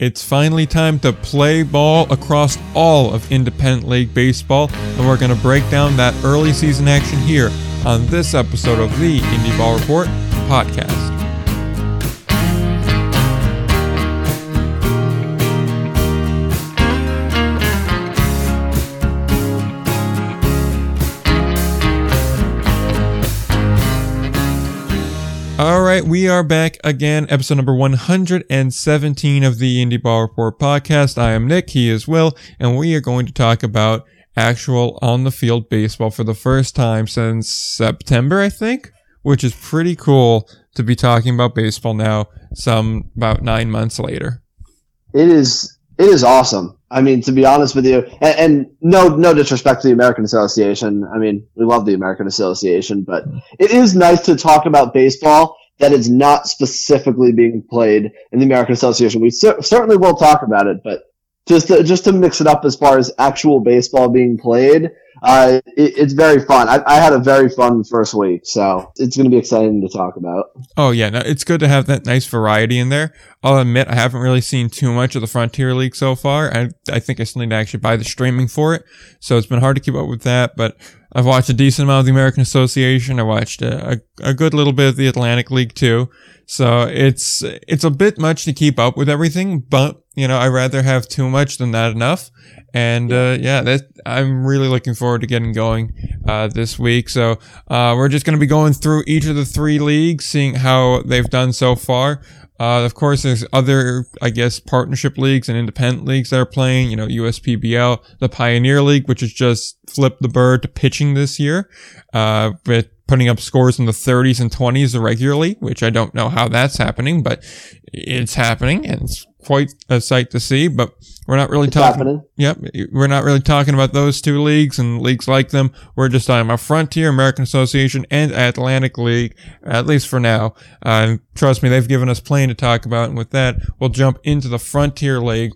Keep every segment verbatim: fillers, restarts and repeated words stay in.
It's finally time to play ball across all of Independent League Baseball, and we're going to break down that early season action here on this episode of the Indie Ball Report podcast. All right, we are back again, episode number one hundred seventeen of the Indie Ball Report podcast. I am Nick, he is Will, and we are going to talk about actual on-the-field baseball for the first time since September, I think, which is pretty cool to be talking about baseball now, some about nine months later. It is it is awesome. I mean, to be honest with you, and, and no no disrespect to the American Association. I mean, we love the American Association, but it is nice to talk about baseball that is not specifically being played in the American Association. We cer- certainly will talk about it, but just to, just to mix it up as far as actual baseball being played, uh, it, it's very fun. I, I had a very fun first week, so it's going to be exciting to talk about. Oh, yeah. No, it's good to have that nice variety in there. I'll admit I haven't really seen too much of the Frontier League so far. I, I think I still need to actually buy the streaming for it, so it's been hard to keep up with that, but I've watched a decent amount of the American Association. I watched a, a, a good little bit of the Atlantic League, too. So it's it's a bit much to keep up with everything, but, you know, I'd rather have too much than not enough. And, uh, yeah, that I'm really looking forward to getting going uh, this week. So uh, we're just going to be going through each of the three leagues, seeing how they've done so far. Uh, of course, there's other, I guess, partnership leagues and independent leagues that are playing, you know, U S P B L, the Pioneer League, which has just flipped the bird to pitching this year, uh, but putting up scores in the thirties and twenties regularly, which I don't know how that's happening, but it's happening and it's quite a sight to see, but we're not really it's talking. Happening. Yep. We're not really talking about those two leagues and leagues like them. We're just talking about Frontier, American Association, and Atlantic League, at least for now. Uh, trust me, they've given us plenty to talk about. And with that, we'll jump into the Frontier League.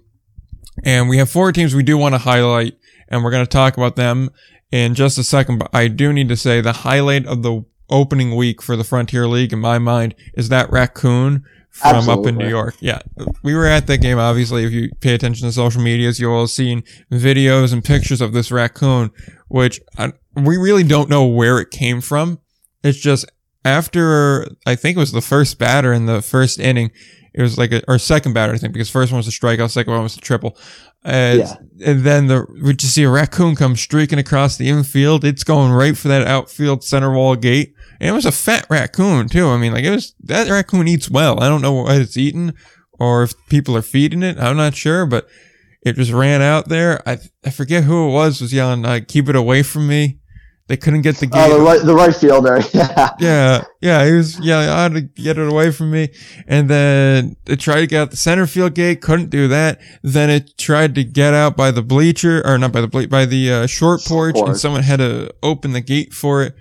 And we have four teams we do want to highlight, and we're going to talk about them in just a second. But I do need to say the highlight of the opening week for the Frontier League, in my mind, is that raccoon from Absolutely. Up in New York. Yeah. We were at that game, obviously. If you pay attention to social medias, you'll have seen videos and pictures of this raccoon, which I, we really don't know where it came from. It's just after, I think it was the first batter in the first inning, it was like a, or second batter, I think, because first one was a strikeout, second one was a triple. And, yeah. and then the, we just see a raccoon come streaking across the infield. It's going right for that outfield center wall gate. And it was a fat raccoon, too. I mean, like, it was, that raccoon eats well. I don't know what it's eating or if people are feeding it. I'm not sure, but it just ran out there. I I forget who it was, was yelling, uh, keep it away from me. They couldn't get the gate. Oh, the right, the right fielder. Yeah. Yeah. Yeah. He was yelling, I had to get it away from me. And then it tried to get out the center field gate. Couldn't do that. Then it tried to get out by the bleacher, or not by the bleacher, by the uh, short porch, Sport. and someone had to open the gate for it.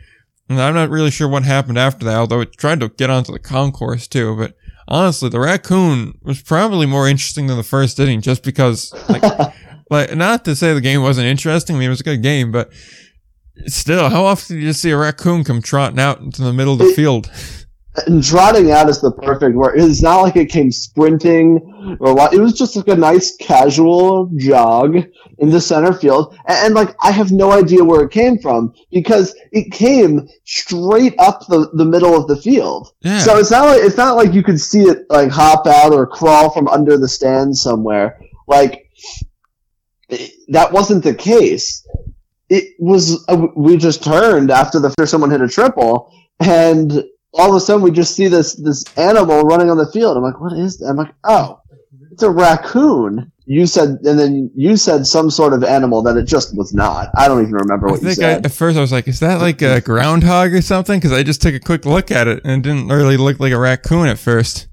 And I'm not really sure what happened after that, although it tried to get onto the concourse too. But honestly, the raccoon was probably more interesting than the first inning, just because, like, like not to say the game wasn't interesting. I mean, it was a good game, but still, how often do you just see a raccoon come trotting out into the middle of the it, field? And trotting out is the perfect word. It's not like it came sprinting or what. It was just like a nice casual jog in the center field. And, and like, I have no idea where it came from because it came straight up the, the middle of the field. Yeah. So it's not like, it's not like you could see it like hop out or crawl from under the stands somewhere. Like, that wasn't the case. It was, we just turned after the first someone hit a triple, and all of a sudden we just see this this animal running on the field. I'm like, what is that? I'm like, oh, it's a raccoon. You said, and then you said some sort of animal that it just was not. I don't even remember what I think you said. I, at first I was like, is that like a groundhog or something? Because I just took a quick look at it, and it didn't really look like a raccoon at first.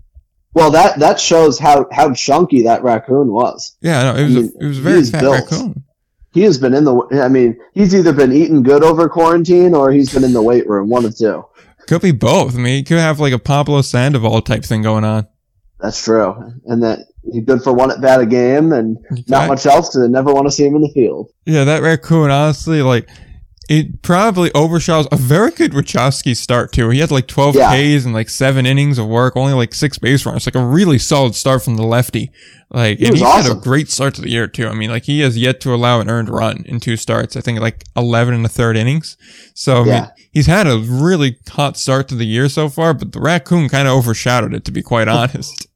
Well, that, that shows how, how chunky that raccoon was. Yeah, no, it was, I mean, a, it was a very fat built. raccoon. He has been in the, I mean, he's either been eating good over quarantine or he's been in the weight room, one of two. Could be both. I mean, he could have like a Pablo Sandoval type thing going on. That's true. And that he's good for one at bat a game and not much else because they never want to see him in the field. Yeah, that raccoon, honestly, like, it probably overshadows a very good Wachowski start, too. He had like twelve yeah. Ks and like seven innings of work, only like six base runners. Like a really solid start from the lefty. Like, he and he's awesome. Had a great start to the year, too. I mean, like, he has yet to allow an earned run in two starts. I think like eleven and a third innings. So, yeah. I mean, he's had a really hot start to the year so far, but the Raccoon kind of overshadowed it, to be quite honest.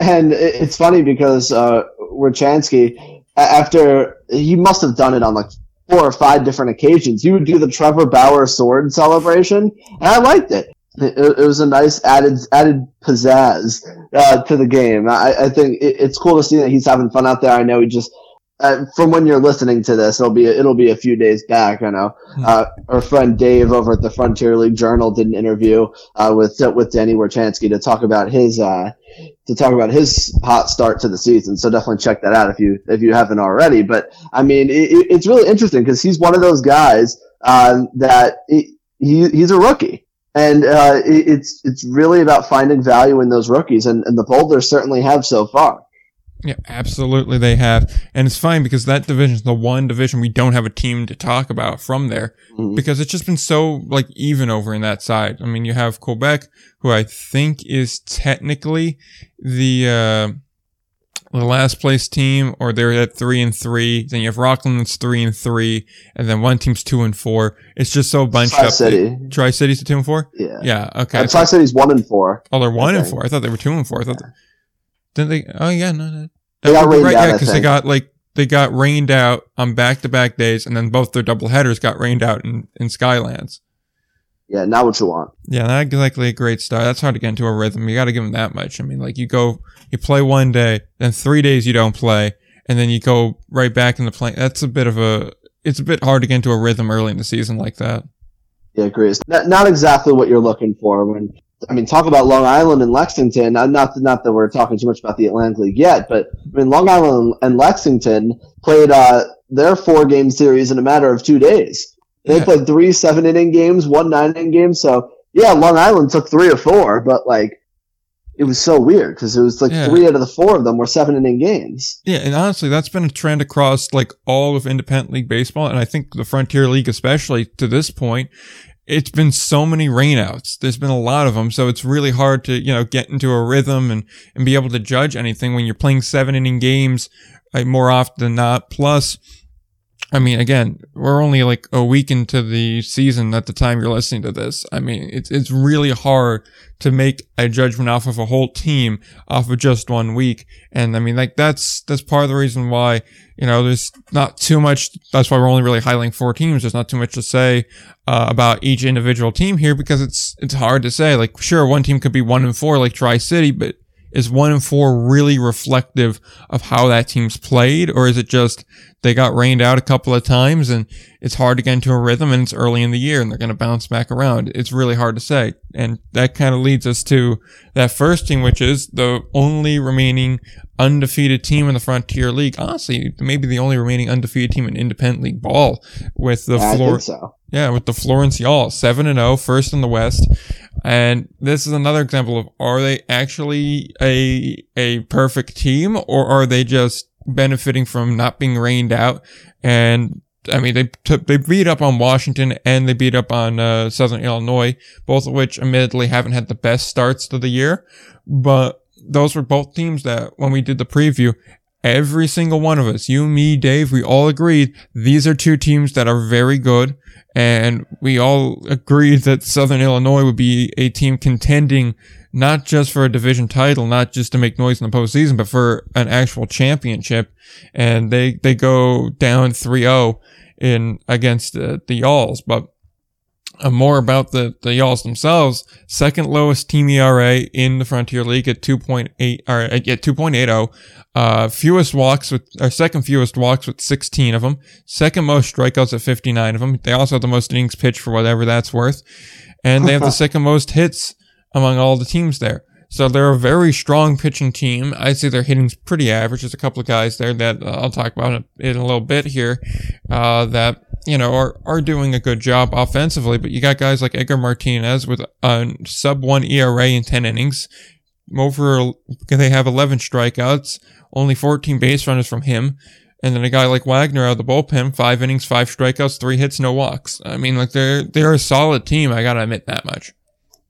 And it's funny because uh, Wachowski, after he must have done it on like four or five different occasions. You would do the Trevor Bauer sword celebration, and I liked it. It, it was a nice added added pizzazz uh, to the game. I, I think it, it's cool to see that he's having fun out there. I know he just uh, from when you're listening to this, it'll be it'll be a few days back. I know uh, our friend Dave over at the Frontier League Journal did an interview uh, with with Danny Wierchansky to talk about his uh, to talk about his hot start to the season. So definitely check that out if you if you haven't already. But I mean, it, it's really interesting because he's one of those guys uh, that he, he he's a rookie, and uh, it, it's it's really about finding value in those rookies, and, and the Boulders certainly have so far. Yeah, absolutely they have. And it's fine because that division is the one division we don't have a team to talk about from there mm-hmm. because it's just been so like even over in that side. I mean, you have Quebec, who I think is technically the uh the last place team, or they're at three and three. Then you have Rockland that's three and three, and then one team's two and four. It's just so bunched Tri-City. up. Tri-City. Tri-City's two and four? Yeah. Yeah, okay. And Tri-City's one and four. Oh, they're one and four. I thought they were two and four. I thought yeah. Didn't they? Oh, yeah, no, no. They got rained right, out, yeah, because they got like they got rained out on back-to-back days, and then both their doubleheaders got rained out in, in Skylands. Yeah, not what you want. Yeah, not exactly a great start. That's hard to get into a rhythm. You got to give them that much. I mean, like you go, you play one day, then three days you don't play, and then you go right back in the play. That's a bit of a. It's a bit hard to get into a rhythm early in the season like that. Yeah, agree. It's not, not exactly what you're looking for when. I mean, talk about Long Island and Lexington. Not not that we're talking too much about the Atlantic League yet, but I mean, Long Island and Lexington played uh, their four-game series in a matter of two days. They yeah. played three seven-inning games, one nine-inning game. So, yeah, Long Island took three or four, but, like, it was so weird because it was, like, yeah. three out of the four of them were seven-inning games. Yeah, and honestly, that's been a trend across, like, all of independent league baseball, and I think the Frontier League especially to this point. It's been so many rainouts. There's been a lot of them. So it's really hard to, you know, get into a rhythm and, and be able to judge anything when you're playing seven inning games like, more often than not. Plus, I mean, again, we're only like a week into the season at the time you're listening to this. I mean, it's, it's really hard to make a judgment off of a whole team off of just one week. And I mean, like that's, that's part of the reason why, you know, there's not too much. That's why we're only really highlighting four teams. There's not too much to say uh, about each individual team here because it's, it's hard to say. Like, sure, one team could be one and four, like Tri-City, but is one and four really reflective of how that team's played? Or is it just they got rained out a couple of times and it's hard to get into a rhythm and it's early in the year and they're going to bounce back around? It's really hard to say. And that kind of leads us to that first team, which is the only remaining undefeated team in the Frontier League. Honestly, maybe the only remaining undefeated team in independent league ball with the yeah, Flor- I think so. Yeah, with the Florence Y'all, seven and oh, first in the West. And this is another example of, are they actually a a perfect team, or are they just benefiting from not being rained out? And I mean, they took, they beat up on Washington and they beat up on uh, Southern Illinois, both of which admittedly haven't had the best starts to the year. But those were both teams that when we did the preview, every single one of us, you, me, Dave, we all agreed these are two teams that are very good. And we all agreed that Southern Illinois would be a team contending not just for a division title, not just to make noise in the postseason, but for an actual championship. And they, they go down three oh in against uh, the Y'alls. But uh, more about the, the Y'alls themselves, second lowest team E R A in the Frontier League at two point eight, or at yeah, two point eight oh. Uh, fewest walks with, or second fewest walks with sixteen of them. Second most strikeouts at fifty-nine of them. They also have the most innings pitched for whatever that's worth. And they have the second most hits among all the teams there. So they're a very strong pitching team. I'd say their hitting's pretty average. There's a couple of guys there that uh, I'll talk about in a little bit here, uh, that, you know, are, are doing a good job offensively, but you got guys like Edgar Martinez with a sub one E R A in ten innings. Over, they have eleven strikeouts, only fourteen base runners from him. And then a guy like Wagner out of the bullpen, five innings, five strikeouts, three hits, no walks. I mean, like, they're they're a solid team. I gotta admit that much.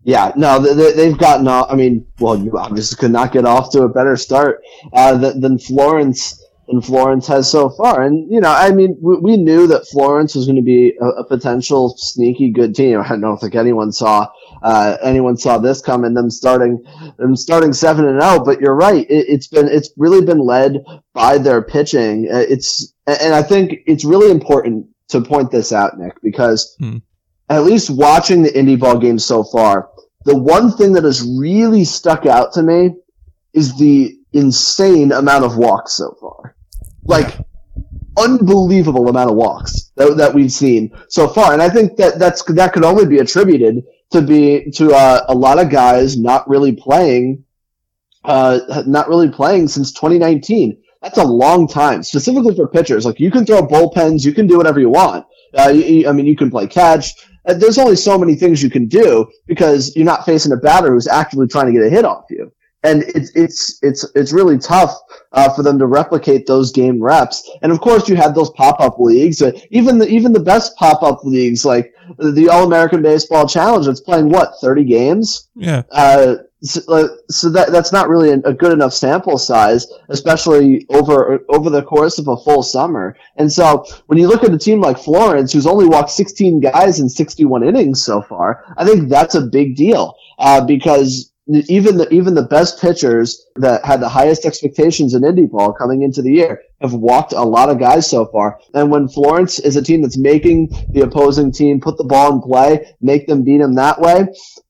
Yeah, no, they, they've gotten off. I mean, well, you obviously could not get off to a better start uh, than, than Florence than Florence has so far. And you know, I mean, we, we knew that Florence was going to be a, a potential sneaky good team. I don't think anyone saw uh, anyone saw this coming. Them starting them starting seven and zero. But you're right. It, it's been it's really been led by their pitching. It's and I think it's really important to point this out, Nick, because hmm. at least watching the Indy ball game so far, the one thing that has really stuck out to me is the insane amount of walks so far. Like, unbelievable amount of walks that, that we've seen so far. And I think that that's, that could only be attributed to be, to uh, a lot of guys not really playing, uh, not really playing since twenty nineteen. That's a long time, specifically for pitchers. Like, you can throw bullpens, you can do whatever you want. Uh, you, I mean, you can play catch. There's only so many things you can do because you're not facing a batter who's actively trying to get a hit off you. And it's it's it's it's really tough uh, for them to replicate those game reps. And of course, you had those pop-up leagues. Uh, even the even the best pop-up leagues, like the All-American Baseball Challenge, it's playing what thirty games. Yeah. Uh, so, uh, so that that's not really a good enough sample size, especially over over the course of a full summer. And so, when you look at a team like Florence, who's only walked sixteen guys in sixty-one innings so far, I think that's a big deal uh, because. Even the even the best pitchers that had the highest expectations in Indy ball coming into the year have walked a lot of guys so far. And when Florence is a team that's making the opposing team put the ball in play, make them beat them that way,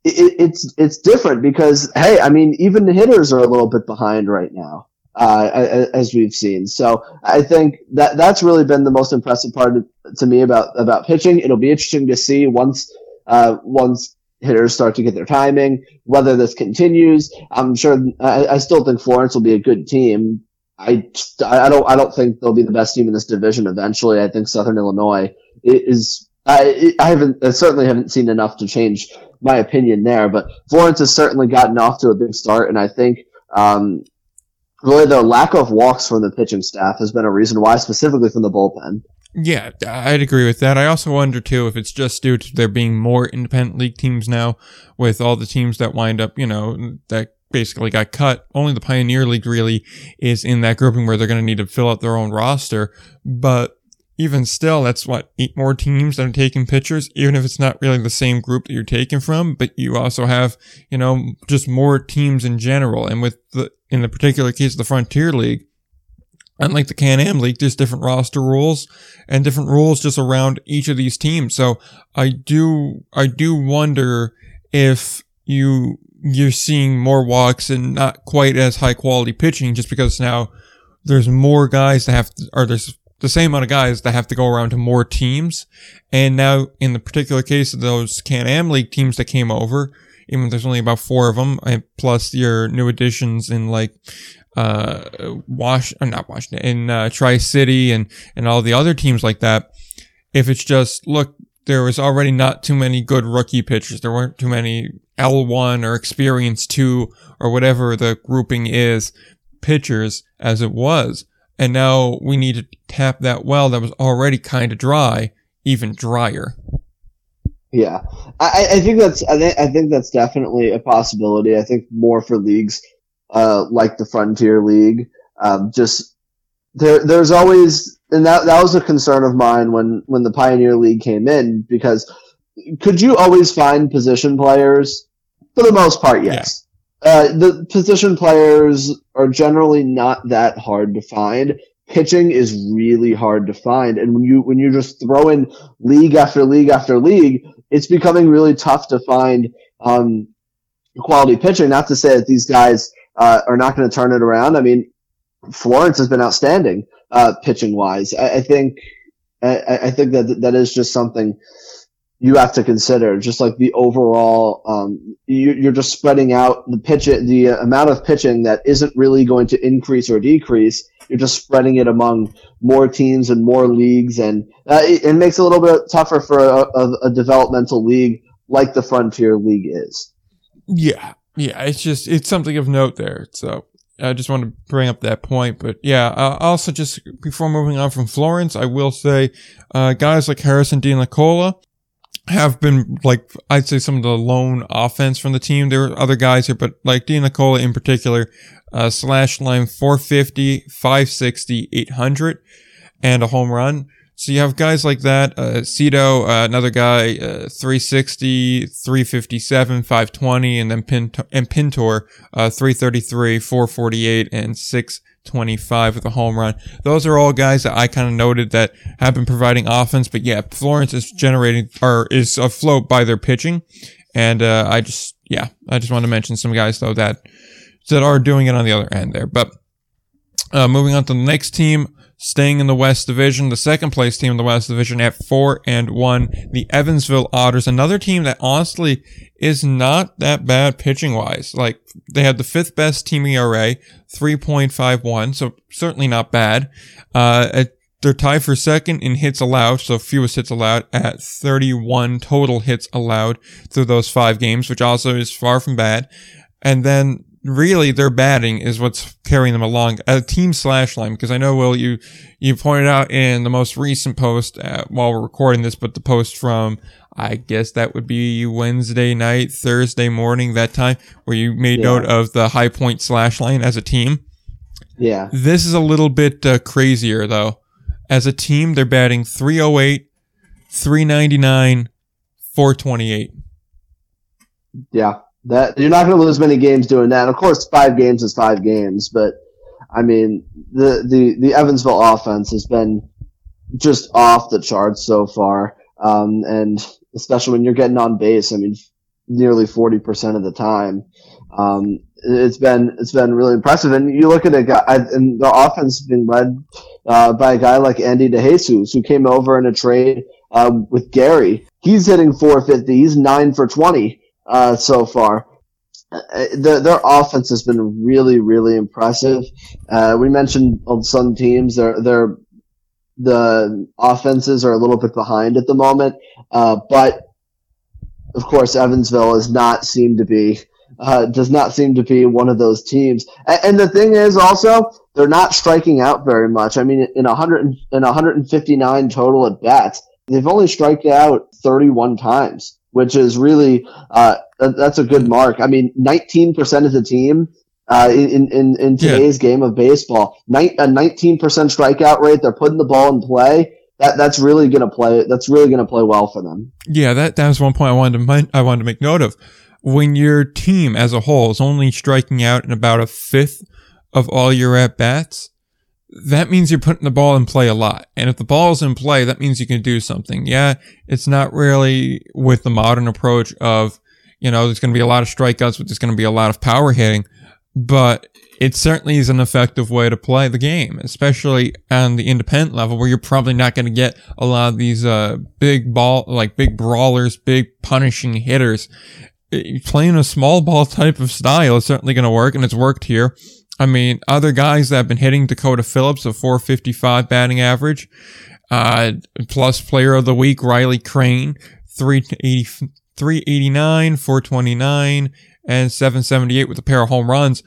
it, it's it's different because hey, I mean, even the hitters are a little bit behind right now, uh, as we've seen. So I think that that's really been the most impressive part to me about about pitching. It'll be interesting to see once uh, once. hitters start to get their timing, whether this continues. I'm sure I, I still think Florence will be a good team. I, I don't I don't think they'll be the best team in this division eventually. I think Southern Illinois is I I haven't I certainly haven't seen enough to change my opinion there, but Florence has certainly gotten off to a big start, and I think um, really their lack of walks from the pitching staff has been a reason why, specifically from the bullpen. Yeah, I'd agree with that. I also wonder, too, if it's just due to there being more independent league teams now with all the teams that wind up, you know, that basically got cut. Only the Pioneer League really is in that grouping where they're going to need to fill out their own roster. But even still, that's what, eight more teams that are taking pitchers, even if it's not really the same group that you're taking from. But you also have, you know, just more teams in general. And with the, in the particular case of the Frontier League, unlike the Can-Am League, there's different roster rules and different rules just around each of these teams. So I do, I do wonder if you, you're seeing more walks and not quite as high quality pitching just because now there's more guys that have, to, or there's the same amount of guys that have to go around to more teams. And now in the particular case of those Can-Am League teams that came over, even if there's only about four of them, and plus your new additions in like, uh, Wash, or not Washington, in, uh, Tri-City and, and all the other teams like that. If it's just, look, there was already not too many good rookie pitchers. There weren't too many L one or experience two or whatever the grouping is pitchers as it was. And now we need to tap that well that was already kind of dry, even drier. Yeah. I, I think that's, I, th- I think that's definitely a possibility. I think more for leagues Uh, like the Frontier League, um, just there. There's always, and that that was a concern of mine when, when the Pioneer League came in, because could you always find position players? For the most part, yes. Yeah. Uh, the position players are generally not that hard to find. Pitching is really hard to find, and when you when you just throw in league after league after league, it's becoming really tough to find um, quality pitching. Not to say that these guys Uh, are not going to turn it around. I mean, Florence has been outstanding uh, pitching-wise. I, I think I, I think that that is just something you have to consider. Just like the overall, um, you, you're just spreading out the pitch, the amount of pitching that isn't really going to increase or decrease. You're just spreading it among more teams and more leagues, and uh, it, it makes it a little bit tougher for a, a, a developmental league like the Frontier League is. Yeah. Yeah, it's just, it's something of note there. So I just wanted to bring up that point. But yeah, uh, also just before moving on from Florence, I will say, uh, guys like Harrison Dean DiNicola have been, like, I'd say some of the lone offense from the team. There were other guys here, but like DiNicola in particular, uh, slash line four fifty, five sixty, eight hundred, and a home run. So you have guys like that, uh, Cito, uh, another guy, uh, three sixty, three fifty-seven, five twenty, and then Pintor, and Pintor, uh, three thirty-three, four forty-eight, and six twenty-five with a home run. Those are all guys that I kind of noted that have been providing offense, but yeah, Florence is generating, or is afloat by their pitching. And, uh, I just, yeah, I just want to mention some guys though that, that are doing it on the other end there. But, uh, moving on to the next team. Staying in the West Division, the second place team in the West Division at four and one, the Evansville Otters, another team that honestly is not that bad pitching wise. Like, they had the fifth best team E R A, three point five one, so certainly not bad. Uh, they're tied for second in hits allowed, so fewest hits allowed at thirty-one total hits allowed through those five games, which also is far from bad. And then, really, their batting is what's carrying them along. A team slash line, because I know, Will, you, you pointed out in the most recent post uh, while we're recording this, but the post from, I guess that would be Wednesday night, Thursday morning, that time, where you made yeah. note of the high point slash line as a team. Yeah. This is a little bit uh, crazier, though. As a team, they're batting three oh eight, three ninety-nine, four twenty-eight. Yeah. That you're not going to lose many games doing that. And of course, five games is five games, but I mean, the, the, the Evansville offense has been just off the charts so far. Um, and especially when you're getting on base, I mean, nearly forty percent of the time. Um, it's been, it's been really impressive. And you look at a guy, and the offense has been led, uh, by a guy like Andy DeJesus, who came over in a trade, um, with Gary. He's hitting four fifty. He's nine for twenty. Uh, so far, uh, their, their offense has been really, really impressive. Uh, we mentioned on some teams, their their the offenses are a little bit behind at the moment. Uh, but of course, Evansville is not seem to be uh, does not seem to be one of those teams. A- and the thing is, also, they're not striking out very much. I mean, in one hundred in one fifty-nine total at bats, they've only struck out thirty-one times. Which is really uh, that's a good mark. I mean, nineteen percent of the team uh, in in in today's yeah. game of baseball, ni- a nineteen percent strikeout rate. They're putting the ball in play. That that's really gonna play. That's really gonna play well for them. Yeah, that that was one point I wanted to I wanted to make note of. When your team as a whole is only striking out in about a fifth of all your at bats, that means you're putting the ball in play a lot. And if the ball's in play, that means you can do something. Yeah, it's not really with the modern approach of, you know, there's going to be a lot of strikeouts, but there's going to be a lot of power hitting. But it certainly is an effective way to play the game, especially on the independent level where you're probably not going to get a lot of these uh big ball, like big brawlers, big punishing hitters. Playing a small ball type of style is certainly going to work, and it's worked here. I mean, other guys that have been hitting, Dakota Phillips, a four fifty-five batting average, uh, plus player of the week, Riley Crane, three eighty, three eighty-nine, four twenty-nine, and seven seventy-eight with a pair of home runs.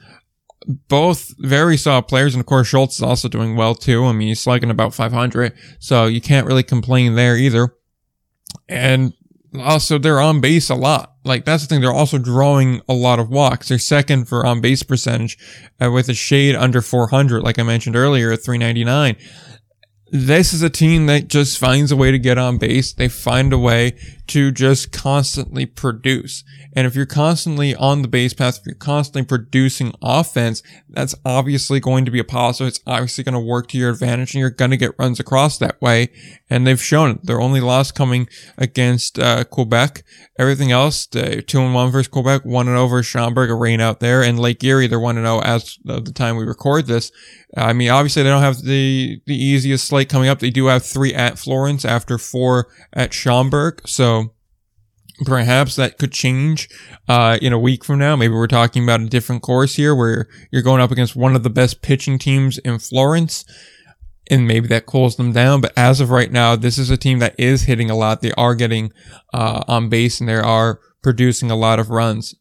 Both very solid players. And of course, Schultz is also doing well too. I mean, he's slugging about five hundred. So you can't really complain there either. And also, they're on base a lot. Like, that's the thing. They're also drawing a lot of walks. They're second for on base percentage uh, with a shade under four hundred, like I mentioned earlier, at three ninety-nine. This is a team that just finds a way to get on base. They find a way to just constantly produce. And if you're constantly on the base path, if you're constantly producing offense, that's obviously going to be a positive. It's obviously going to work to your advantage, and you're going to get runs across that way. And they've shown it. Their only loss coming against uh, Quebec. Everything else, uh, two and one versus Quebec, one and over Schaumburg, a rain out there, and Lake Erie. They're one and zero as of the time we record this. I mean, obviously they don't have the the easiest slate coming up. They do have three at Florence after four at Schaumburg, so perhaps that could change uh in a week from now. Maybe we're talking about a different course here where you're going up against one of the best pitching teams in Florence, and maybe that cools them down. But as of right now, this is a team that is hitting a lot. They are getting uh on base, and they are producing a lot of runs.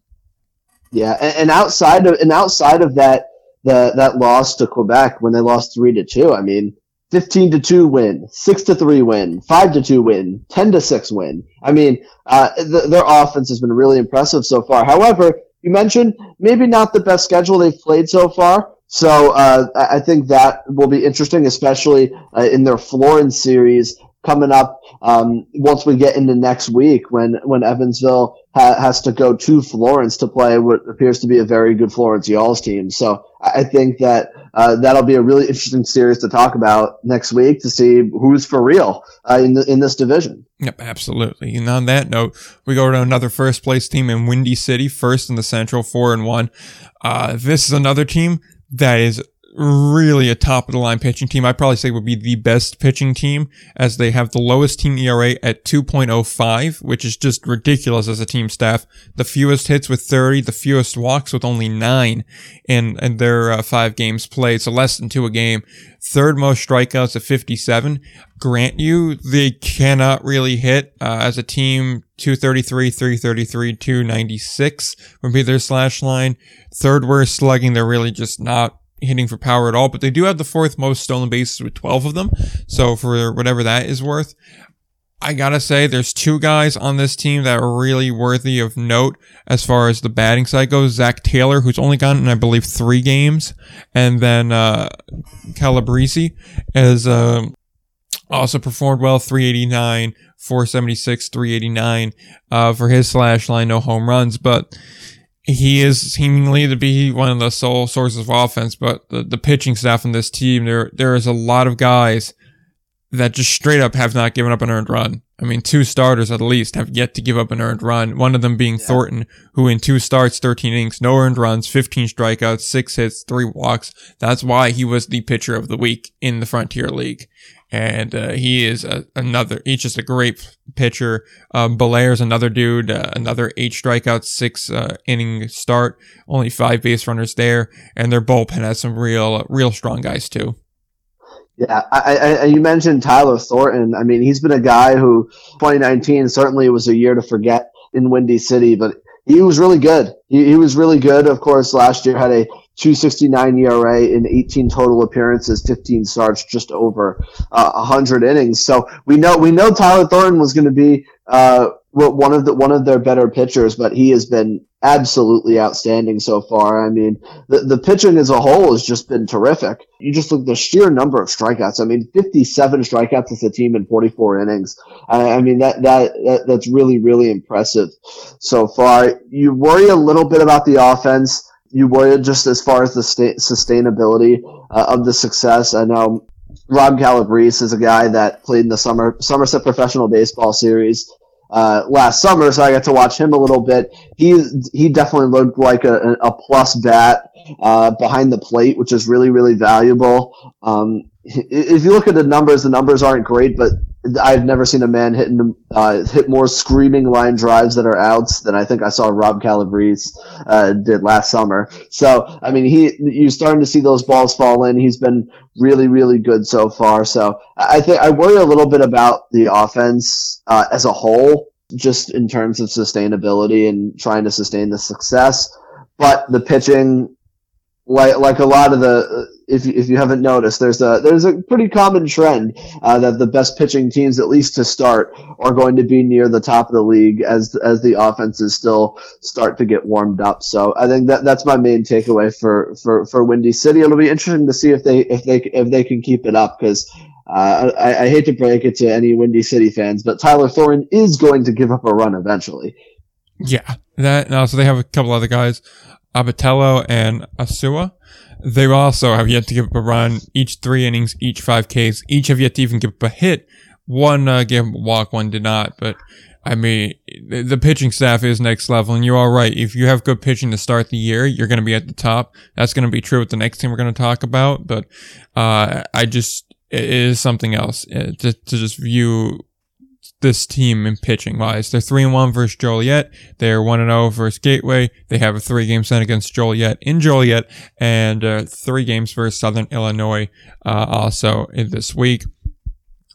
Yeah, and outside of and outside of that the that loss to Quebec when they lost three to two. I mean, fifteen to two win, six to three win, five to two win, ten to six win. I mean, uh, th- their offense has been really impressive so far. However, you mentioned maybe not the best schedule they've played so far. So uh, I think that will be interesting, especially uh, in their Florence series coming up um, once we get into next week when, when Evansville ha- has to go to Florence to play what appears to be a very good Florence Y'all's team. So I think that uh, that'll be a really interesting series to talk about next week to see who's for real uh, in, the, in this division. Yep, absolutely. And on that note, we go to another first-place team in Windy City, first in the Central, four and one. Uh, this is another team that is really a top-of-the-line pitching team. I'd probably say would be the best pitching team, as they have the lowest team E R A at two point oh five, which is just ridiculous as a team staff. The fewest hits with thirty, the fewest walks with only nine in, in their uh, five games played, so less than two a game. Third most strikeouts at fifty-seven. Grant you, they cannot really hit uh, as a team. two thirty-three, three thirty-three, two ninety-six would be their slash line. Third worst slugging. They're really just not hitting for power at all, but they do have the fourth most stolen bases with twelve of them. So for whatever that is worth, I gotta say there's two guys on this team that are really worthy of note as far as the batting side goes. Zach Taylor, who's only gotten, I believe, three games, and then uh Calabrese has um, also performed well, three eighty-nine, four seventy-six, three eighty-nine uh, for his slash line, no home runs, but he is seemingly to be one of the sole sources of offense. But the, the pitching staff on this team, there there is a lot of guys that just straight up have not given up an earned run. I mean, two starters at least have yet to give up an earned run, one of them being yeah. Thornton, who in two starts, thirteen innings, no earned runs, fifteen strikeouts, six hits, three walks. That's why he was the pitcher of the week in the Frontier League. And uh, he is a, another, he's just a great pitcher. Um, Belair's another dude, uh, another eight strikeouts, six uh, inning start, only five base runners there. And their bullpen has some real, real strong guys too. Yeah, I, I, you mentioned Tyler Thornton. I mean, he's been a guy who twenty nineteen certainly was a year to forget in Windy City, but he was really good. He, he was really good. Of course, last year had a two sixty-nine E R A in eighteen total appearances, fifteen starts, just over uh, one hundred innings. So we know we know Tyler Thornton was going to be uh, one of the one of their better pitchers, but he has been absolutely outstanding so far. I mean, the, the pitching as a whole has just been terrific. You just look at the sheer number of strikeouts. I mean, fifty-seven strikeouts as a team in forty-four innings. I, I mean, that, that that that's really, really impressive so far. You worry a little bit about the offense. You worry just as far as the sta- sustainability uh, of the success. I know Rob Calabrese is a guy that played in the summer Somerset Professional Baseball Series uh, last summer, so I got to watch him a little bit. He he definitely looked like a, a plus bat uh, behind the plate, which is really, really valuable. Um, if you look at the numbers, the numbers aren't great, but I've never seen a man hit, uh, hit more screaming line drives that are outs than I think I saw Rob Calabrese uh, did last summer. So, I mean, he you're starting to see those balls fall in. He's been really, really good so far. So I think I worry a little bit about the offense uh, as a whole, just in terms of sustainability and trying to sustain the success. But the pitching, like like a lot of the if you, if you haven't noticed, there's a there's a pretty common trend uh, that the best pitching teams, at least to start, are going to be near the top of the league as as the offenses still start to get warmed up. So I think that that's my main takeaway for, for, for Windy City. It'll be interesting to see if they if they if they can keep it up, because uh, I, I hate to break it to any Windy City fans, but Tyler Thornton is going to give up a run eventually. Yeah, that and also they have a couple other guys. Abatello and Asua. They also have yet to give up a run, each three innings, each five Ks, each have yet to even give up a hit. One uh, gave up a walk, one did not, but I mean, the pitching staff is next level, and you're all right. If you have good pitching to start the year, you're going to be at the top. That's going to be true with the next team we're going to talk about, but uh, I just, it is something else to, to just view this team in pitching wise. They're three and one versus Joliet. They're one and oh versus Gateway. They have a three game set against Joliet in Joliet, and uh, three games versus Southern Illinois uh, also in this week.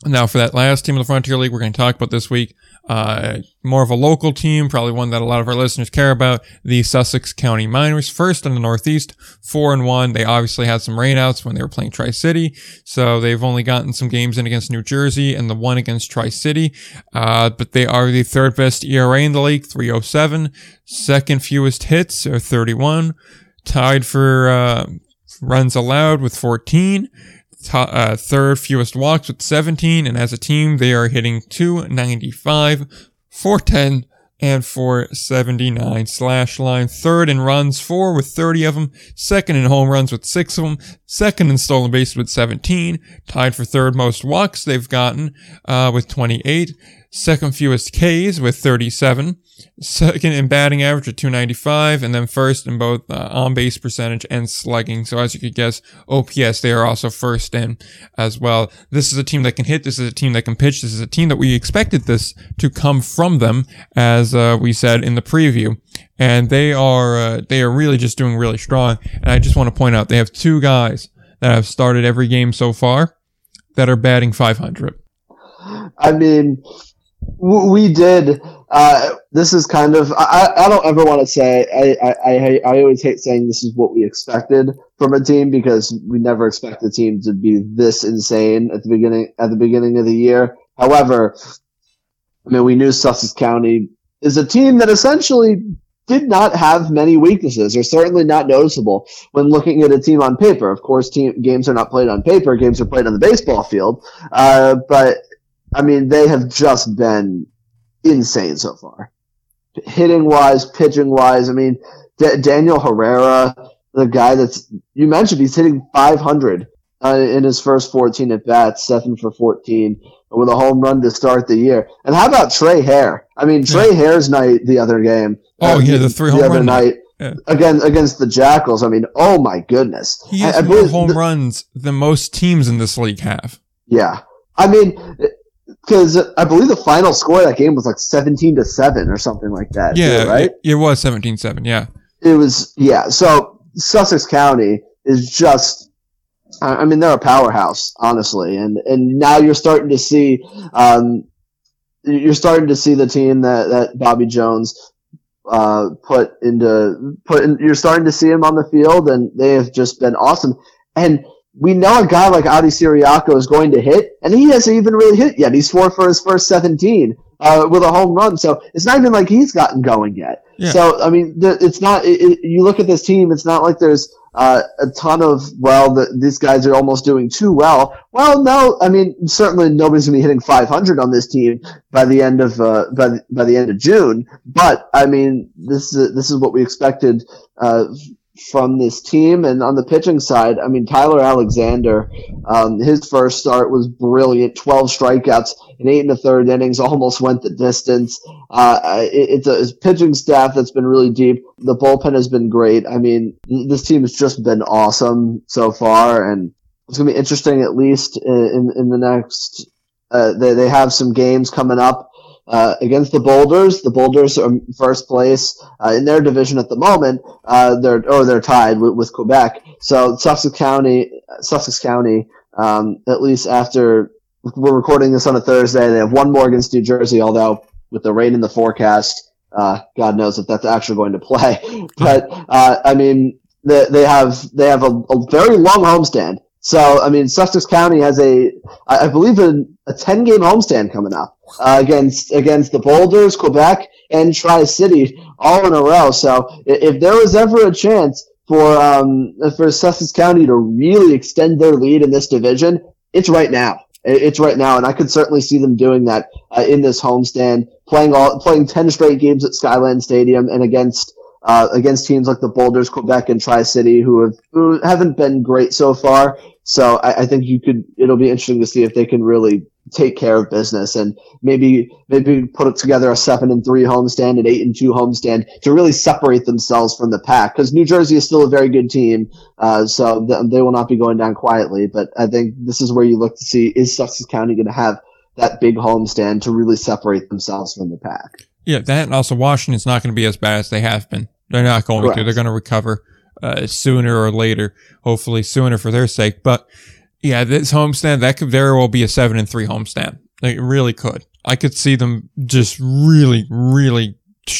Now for that last team of the Frontier League we're going to talk about this week, uh, more of a local team, probably one that a lot of our listeners care about, the Sussex County Miners, first in the Northeast, four and one. They obviously had some rainouts when they were playing Tri-City, so they've only gotten some games in against New Jersey and the one against Tri-City, uh, but they are the third best E R A in the league, three oh seven, second fewest hits, or thirty-one, tied for uh, runs allowed with fourteen, Uh, third fewest walks with seventeen, and as a team they are hitting two ninety-five, four ten, and four seventy-nine slash line. Third in runs, four with thirty of them. Second in home runs with six of them. Second in stolen bases with seventeen. Tied for third most walks they've gotten uh, with twenty-eight. Second fewest Ks with thirty-seven. Second in batting average at two ninety-five, and then first in both uh, on-base percentage and slugging. So as you could guess, O P S, they are also first in as well. This is a team that can hit. This is a team that can pitch. This is a team that we expected this to come from them, as uh, we said in the preview. And they are uh, they are really just doing really strong. And I just want to point out, they have two guys that have started every game so far that are batting five hundred. I mean, w- we did... Uh, this is kind of, I, I don't ever want to say, I, I, I, I always hate saying this is what we expected from a team, because we never expect the team to be this insane at the beginning, at the beginning of the year. However, I mean, we knew Sussex County is a team that essentially did not have many weaknesses, or certainly not noticeable when looking at a team on paper. Of course, team, games are not played on paper. Games are played on the baseball field. Uh, but I mean, they have just been insane so far, hitting wise, pitching wise. I mean, D- Daniel Herrera, the guy that's you mentioned, he's hitting five hundred uh, in his first fourteen at bats, seven for fourteen with a home run to start the year. And how about Trey Hare? I mean, Trey yeah. Hare's night the other game. Oh uh, yeah, the three home the other run night yeah. again against the Jackals. I mean, oh my goodness, he has I, more I home the, runs than most teams in this league have. Yeah, I mean. It, Because I believe the final score of that game was like seventeen to seven or something like that. Yeah, too, right. It, it was seventeen seven. Yeah, it was. Yeah. So Sussex County is just. I mean, they're a powerhouse, honestly, and and now you're starting to see, um, you're starting to see the team that, that Bobby Jones, uh, put into put. In, you're starting to see him on the field, and they have just been awesome. And we know a guy like Adi Siriaco is going to hit, and he hasn't even really hit yet. He's four for his first seventeen uh, with a home run, so it's not even like he's gotten going yet. Yeah. So, I mean, th- it's not. It, it, you look at this team, it's not like there's uh, a ton of, well, the, these guys are almost doing too well. Well, no, I mean, certainly nobody's going to be hitting five hundred on this team by the end of uh, by the, by the end of June. But I mean, this is this is what we expected. Uh, from this team. And on the pitching side, I mean, Tyler Alexander, um, his first start was brilliant, twelve strikeouts in eight and a third innings, almost went the distance. Uh, it, it's a it's pitching staff that's been really deep. The bullpen has been great. I mean, this team has just been awesome so far, and it's going to be interesting, at least in, in, in the next, uh, they, they have some games coming up. Uh, against the Boulders, the Boulders are first place uh, in their division at the moment. Uh, they're or they're tied with, with Quebec. So Sussex County, Sussex County, um, at least after we're recording this on a Thursday, they have one more against New Jersey. Although with the rain in the forecast, uh, God knows if that's actually going to play. But uh, I mean, they, they have they have a, a very long homestand. So, I mean, Sussex County has a, I believe, a, a ten-game homestand coming up uh, against against the Boulders, Quebec, and Tri-City all in a row. So, if there was ever a chance for um, for Sussex County to really extend their lead in this division, it's right now. It's right now, and I could certainly see them doing that uh, in this homestand, playing all playing ten straight games at Skyland Stadium and against. Uh, against teams like the Boulders, Quebec, and Tri-City, who have who haven't been great so far, so I, I think you could. It'll be interesting to see if they can really take care of business and maybe maybe put together a seven and three homestand, an eight and two homestand to really separate themselves from the pack. Because New Jersey is still a very good team, uh, so th- they will not be going down quietly. But I think this is where you look to see, is Sussex County going to have that big homestand to really separate themselves from the pack. Yeah, that, and also Washington's not going to be as bad as they have been. They're not going Correct. to. They're going to recover uh, sooner or later, hopefully sooner for their sake. But, yeah, this homestand, that could very well be a seven and three homestand. It really could. I could see them just really, really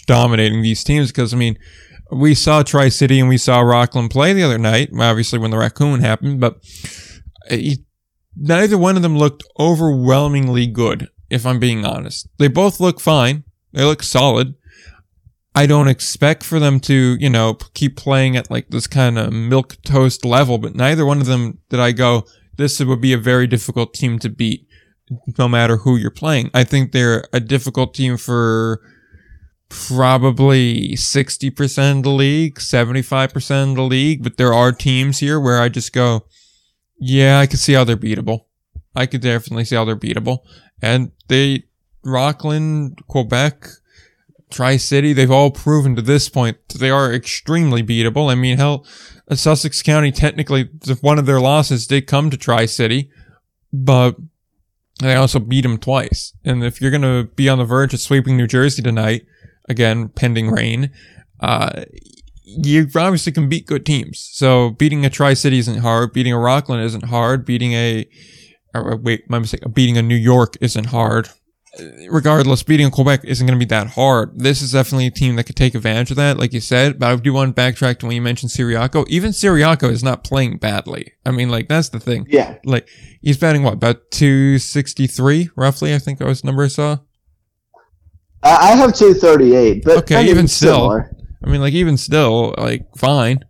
dominating these teams because, I mean, we saw Tri-City and we saw Rockland play the other night, obviously when the Raccoon happened, but it, neither one of them looked overwhelmingly good, if I'm being honest. They both look fine. They look solid. I don't expect for them to, you know, keep playing at like this kind of milquetoast level, but neither one of them did I go, this would be a very difficult team to beat, no matter who you're playing. I think they're a difficult team for probably sixty percent of the league, seventy-five percent of the league, but there are teams here where I just go, yeah, I could see how they're beatable. I could definitely see how they're beatable. And they, Rockland, Quebec, Tri-City, they've all proven to this point that they are extremely beatable. I mean, hell, Sussex County, technically, one of their losses did come to Tri-City, but they also beat them twice. And if you're going to be on the verge of sweeping New Jersey tonight, again, pending rain, uh, you obviously can beat good teams. So beating a Tri-City isn't hard. Beating a Rockland isn't hard. Beating a, or wait, my mistake, beating a New York isn't hard. Regardless, beating Quebec isn't going to be that hard. This is definitely a team that could take advantage of that, like you said. But I do want to backtrack to when you mentioned Siriaco. Even Siriaco is not playing badly. I mean, like, that's the thing. Yeah. Like, he's batting, what, about two sixty-three, roughly, I think that was the number I saw? I have two thirty-eight, but okay, I mean, even still. Similar. I mean, like, even still, like, fine.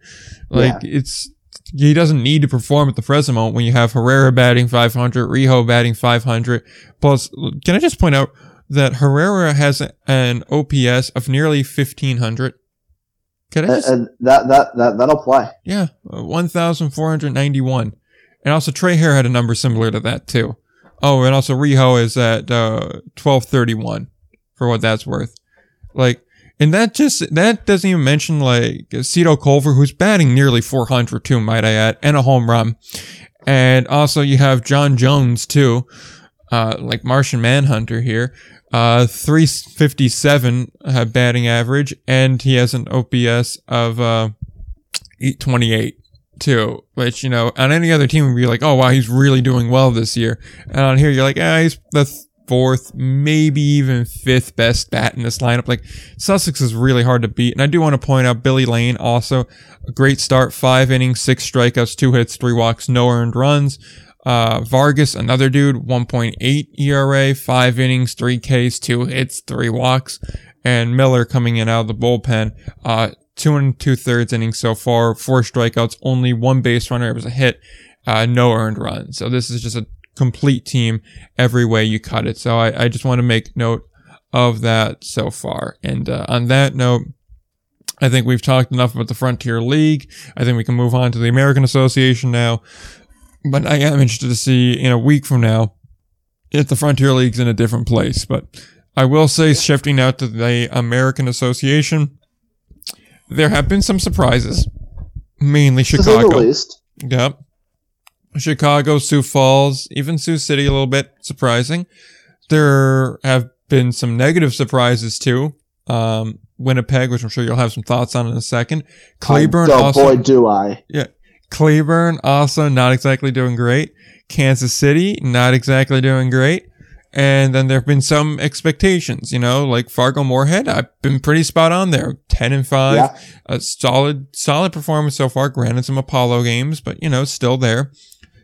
Like, yeah. it's... He doesn't need to perform at the present moment when you have Herrera batting five hundred, Rijo batting five hundred. Plus, can I just point out that Herrera has an O P S of nearly fifteen hundred? Can I just, uh, uh, that, that, that, that'll play. Yeah, one thousand four hundred ninety-one. And also, Trey Hare had a number similar to that, too. Oh, and also, Rijo is at uh, twelve thirty-one, for what that's worth. Like... And that just, that doesn't even mention like Cito Culver, who's batting nearly four hundred too, might I add, and a home run. And also you have John Jones too, uh, like Martian Manhunter here, uh, three fifty-seven uh, batting average, and he has an O P S of, uh, eight twenty-eight too, which, you know, on any other team would be like, oh wow, he's really doing well this year. And on here you're like, ah, eh, he's the, th- fourth, maybe even fifth best bat in this lineup. Like, Sussex is really hard to beat. And I do want to point out Billy Lane also, a great start, five innings, six strikeouts, two hits, three walks, no earned runs. Uh, Vargas, another dude, one point eight E R A, five innings, three Ks, two hits, three walks. And Miller coming in out of the bullpen, uh, two and two thirds innings so far, four strikeouts, only one base runner. It was a hit, uh, no earned run. So this is just a complete team every way you cut it. So I, I just want to make note of that so far. And uh, on that note, I think we've talked enough about the Frontier League. I think we can move on to the American Association now. But I am interested to see in a week from now if the Frontier League's in a different place. But I will say, shifting out to the American Association, there have been some surprises, mainly Chicago. To say the least. Yep. Chicago, Sioux Falls, even Sioux City a little bit surprising. There have been some negative surprises too. Um, Winnipeg, which I'm sure you'll have some thoughts on in a second. Cleburne oh, also. Oh boy, do I. Yeah. Cleburne also not exactly doing great. Kansas City, not exactly doing great. And then there have been some expectations, you know, like Fargo-Moorhead. I've been pretty spot on there. ten and five, yeah. A solid, solid performance so far. Granted, some Apollo games, but you know, still there.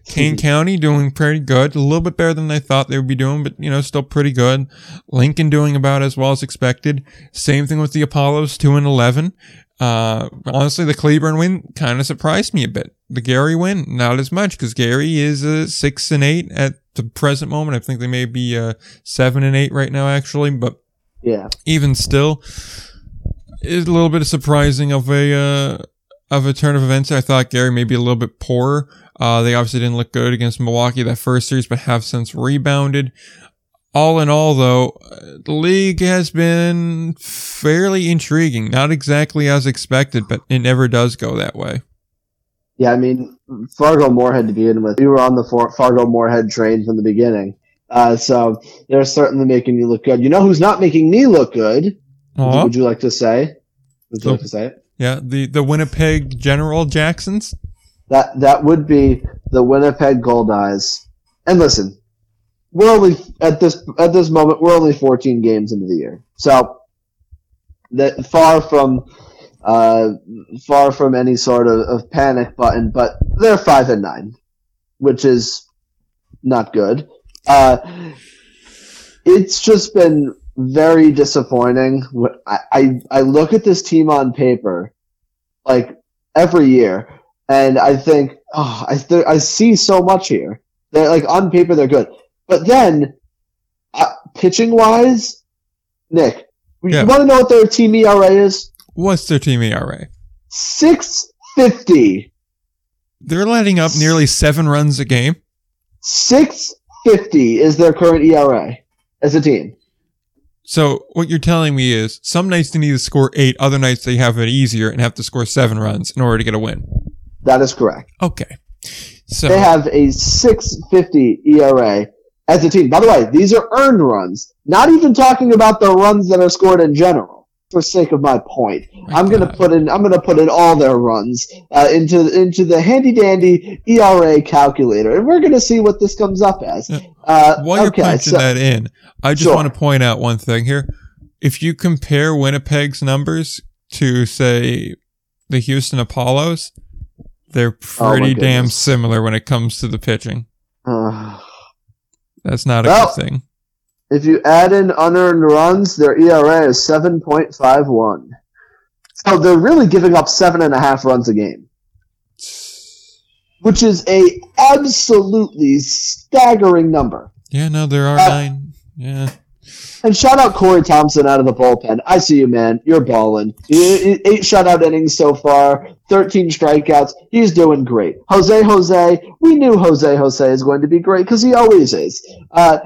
Kane County doing pretty good, a little bit better than they thought they would be doing, but, you know, still pretty good. Lincoln doing about as well as expected. Same thing with the Apollos, two and eleven. Uh, honestly, the Cleburne win kind of surprised me a bit. The Gary win, not as much, because Gary is uh, six and eight at the present moment. I think they may be uh, seven and eight right now, actually, but yeah, even still, it's a little bit of surprising of a, uh, of a turn of events. I thought Gary may be a little bit poorer. Uh, they obviously didn't look good against Milwaukee that first series, but have since rebounded. All in all, though, the league has been fairly intriguing. Not exactly as expected, but it never does go that way. Yeah, I mean, Fargo-Moorhead to begin with. We were on the Fargo-Moorhead train from the beginning. Uh, so they're certainly making you look good. You know who's not making me look good? Uh-huh. Would you like to say? Would you like to say it? Yeah, the, the Winnipeg General Jacksons. That that would be the Winnipeg Goldeyes. And listen, we're only at this at this moment we're only fourteen games into the year, so that far from uh, far from any sort of, of panic button. But they're five and nine, which is not good. Uh, it's just been very disappointing. I, I I look at this team on paper, like every year, and I think, oh, I th- I see so much here. They're like on paper they're good, but then uh, pitching wise, Nick, yeah. You want to know what their team E R A is? What's their team E R A? six fifty. They're letting up nearly seven runs a game. six fifty is their current E R A as a team. So what you're telling me is some nights they need to score eight, other nights they have it easier and have to score seven runs in order to get a win. That is correct. Okay. So they have a six fifty E R A as a team. By the way, these are earned runs. Not even talking about the runs that are scored in general. For sake of my point, my I'm God. gonna put in I'm gonna put in all their runs uh, into into the handy dandy E R A calculator, and we're gonna see what this comes up as. Uh, While you're okay, punching so, that in, I just sure. want to point out one thing here. If you compare Winnipeg's numbers to, say, the Houston Apollos, they're pretty oh damn similar when it comes to the pitching. Uh, That's not a well, good thing. If you add in unearned runs, their E R A is seven point five one. So they're really giving up seven and a half runs a game, which is a absolutely staggering number. Yeah, no, there are uh, nine. Yeah. And shout out Corey Thompson out of the bullpen. I see you, man. You're balling. Eight shutout innings so far, thirteen strikeouts. He's doing great. Jose Jose, we knew Jose Jose is going to be great because he always is. Uh,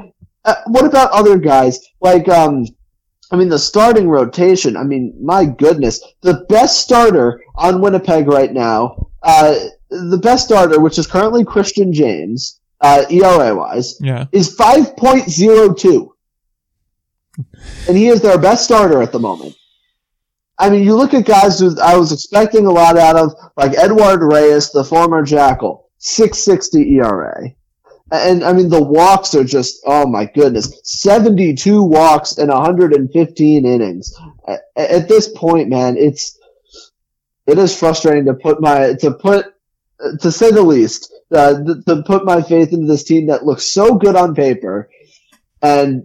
uh, what about other guys? Like, um, I mean, the starting rotation, I mean, my goodness. The best starter on Winnipeg right now, uh, the best starter, which is currently Christian James, uh, E R A-wise, yeah. is five point oh two. And he is their best starter at the moment. I mean, you look at guys who I was expecting a lot out of, like Edward Reyes, the former Jackal, six sixty E R A. And, I mean, the walks are just, oh my goodness, seventy-two walks in one hundred fifteen innings. At this point, man, it's it is frustrating to put my, to put, to say the least, uh, to put my faith into this team that looks so good on paper, and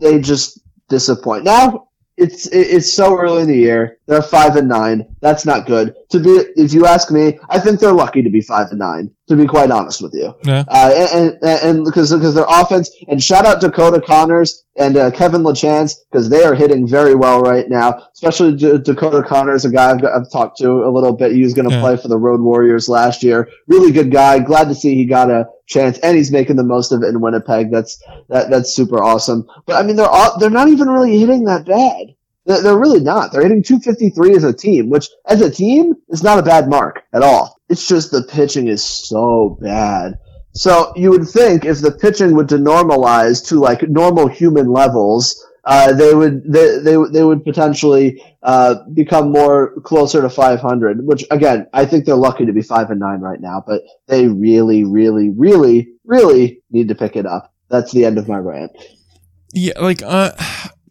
they just disappoint. Now it's it's so early in the year. They're five and nine. That's not good. To be, if you ask me, I think they're lucky to be five and nine. To be quite honest with you, yeah. Uh, and and because because their offense, and shout out Dakota Connors and uh, Kevin LaChance, because they are hitting very well right now. Especially D- Dakota Connors, a guy I've, I've talked to a little bit. He was going to yeah. play for the Road Warriors last year. Really good guy. Glad to see he got a chance, and he's making the most of it in Winnipeg. That's that that's super awesome. But I mean, they're all, they're not even really hitting that bad. They're, they're really not. They're hitting two fifty-three as a team, which as a team is not a bad mark at all. It's just the pitching is so bad. So you would think if the pitching would denormalize to like normal human levels, uh, they would they they they would potentially uh, become more closer to five hundred. Which again, I think they're lucky to be five and nine right now. But they really, really, really, really need to pick it up. That's the end of my rant. Yeah, like uh,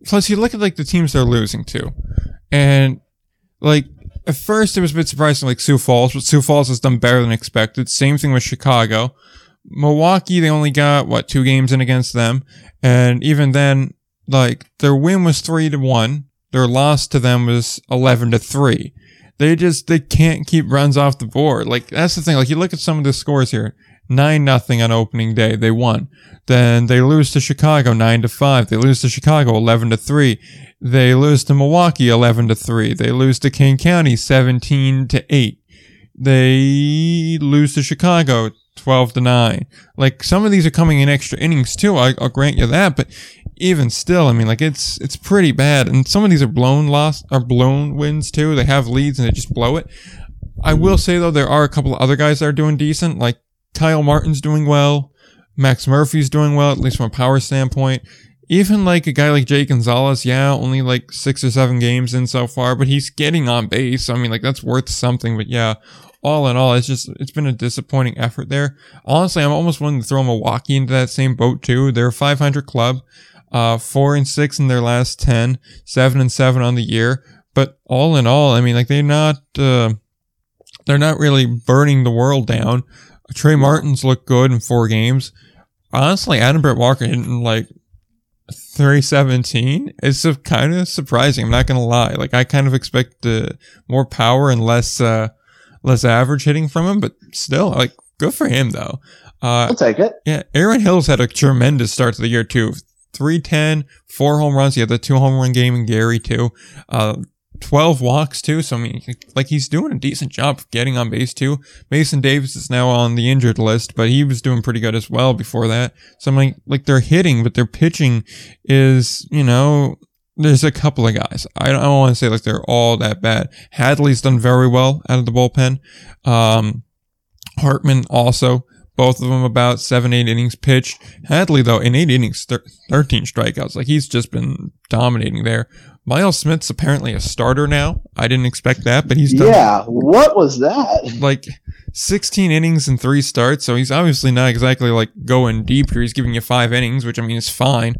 plus you look at like the teams they're losing to, and like. At first, it was a bit surprising, like Sioux Falls, but Sioux Falls has done better than expected. Same thing with Chicago. Milwaukee, they only got, what, two games in against them. And even then, like, their win was three to one. Their loss to them was eleven to three. They just, they can't keep runs off the board. Like, that's the thing. Like, you look at some of the scores here. nine nothing on opening day. They won. Then they lose to Chicago nine to five. They lose to Chicago eleven to three. They lose to Milwaukee eleven to three. They lose to Kane County seventeen to eight. They lose to Chicago twelve to nine. Like some of these are coming in extra innings too. I, I'll grant you that, but even still, I mean, like it's it's pretty bad. And some of these are blown loss are blown wins too. They have leads and they just blow it. I will say though, there are a couple of other guys that are doing decent. Like Kyle Martin's doing well. Max Murphy's doing well, at least from a power standpoint. Even like a guy like Jay Gonzalez, yeah, only like six or seven games in so far, but he's getting on base. I mean, like that's worth something. But yeah, all in all, it's just, it's been a disappointing effort there. Honestly, I'm almost willing to throw Milwaukee into that same boat too. They're a five hundred club, uh, four and six in their last ten, seven and seven on the year. But all in all, I mean, like they're not, uh, they're not really burning the world down. Trey Martin's looked good in four games. Honestly, Adam Brett Walker didn't like three seventeen. It's a, kind of surprising. I'm not going to lie. Like I kind of expect uh, more power and less, uh, less average hitting from him, but still, like, good for him though. Uh, I'll take it. Yeah. Aaron Hill's had a tremendous start to the year too. three ten, four home runs. He had the two home run game in Gary too. Uh, twelve walks too, so I mean, like, he's doing a decent job of getting on base too. Mason Davis is now on the injured list, but he was doing pretty good as well before that. So I'm like, like they're hitting, but their pitching is, you know, there's a couple of guys. I don't, I don't want to say like they're all that bad. Hadley's done very well out of the bullpen. Um, Hartman also. Both of them about seven, eight innings pitched. Hadley, though, in eight innings, thir- thirteen strikeouts. Like, he's just been dominating there. Miles Smith's apparently a starter now. I didn't expect that, but he's done. Yeah, what was that? Like, sixteen innings and three starts, so he's obviously not exactly, like, going deep here. He's giving you five innings, which, I mean, is fine.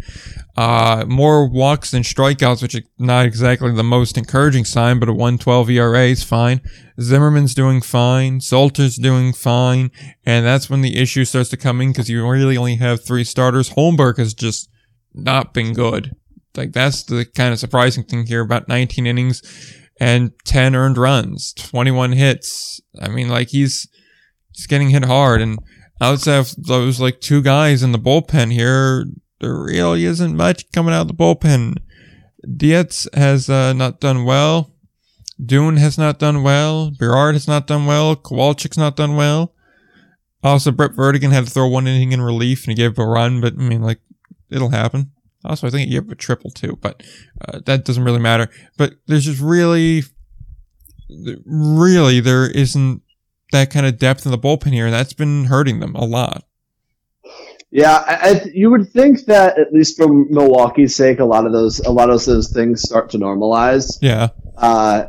Uh, more walks than strikeouts, which is not exactly the most encouraging sign, but a one twelve E R A is fine. Zimmerman's doing fine. Salter's doing fine. And that's when the issue starts to come in because you really only have three starters. Holmberg has just not been good. Like, that's the kind of surprising thing here. About nineteen innings and ten earned runs, twenty-one hits. I mean, like, he's, he's getting hit hard. And outside of those, like, two guys in the bullpen here, there really isn't much coming out of the bullpen. Dietz has uh, not done well. Dune has not done well. Berard has not done well. Kowalczyk's not done well. Also, Brett Vertigan had to throw one inning in relief and he gave up a run, but I mean, like, it'll happen. Also, I think he gave up a triple too, but uh, that doesn't really matter. But there's just really, really, there isn't that kind of depth in the bullpen here, and that's been hurting them a lot. Yeah, I, I, you would think that at least for Milwaukee's sake, a lot of those, a lot of those things start to normalize. Yeah, uh,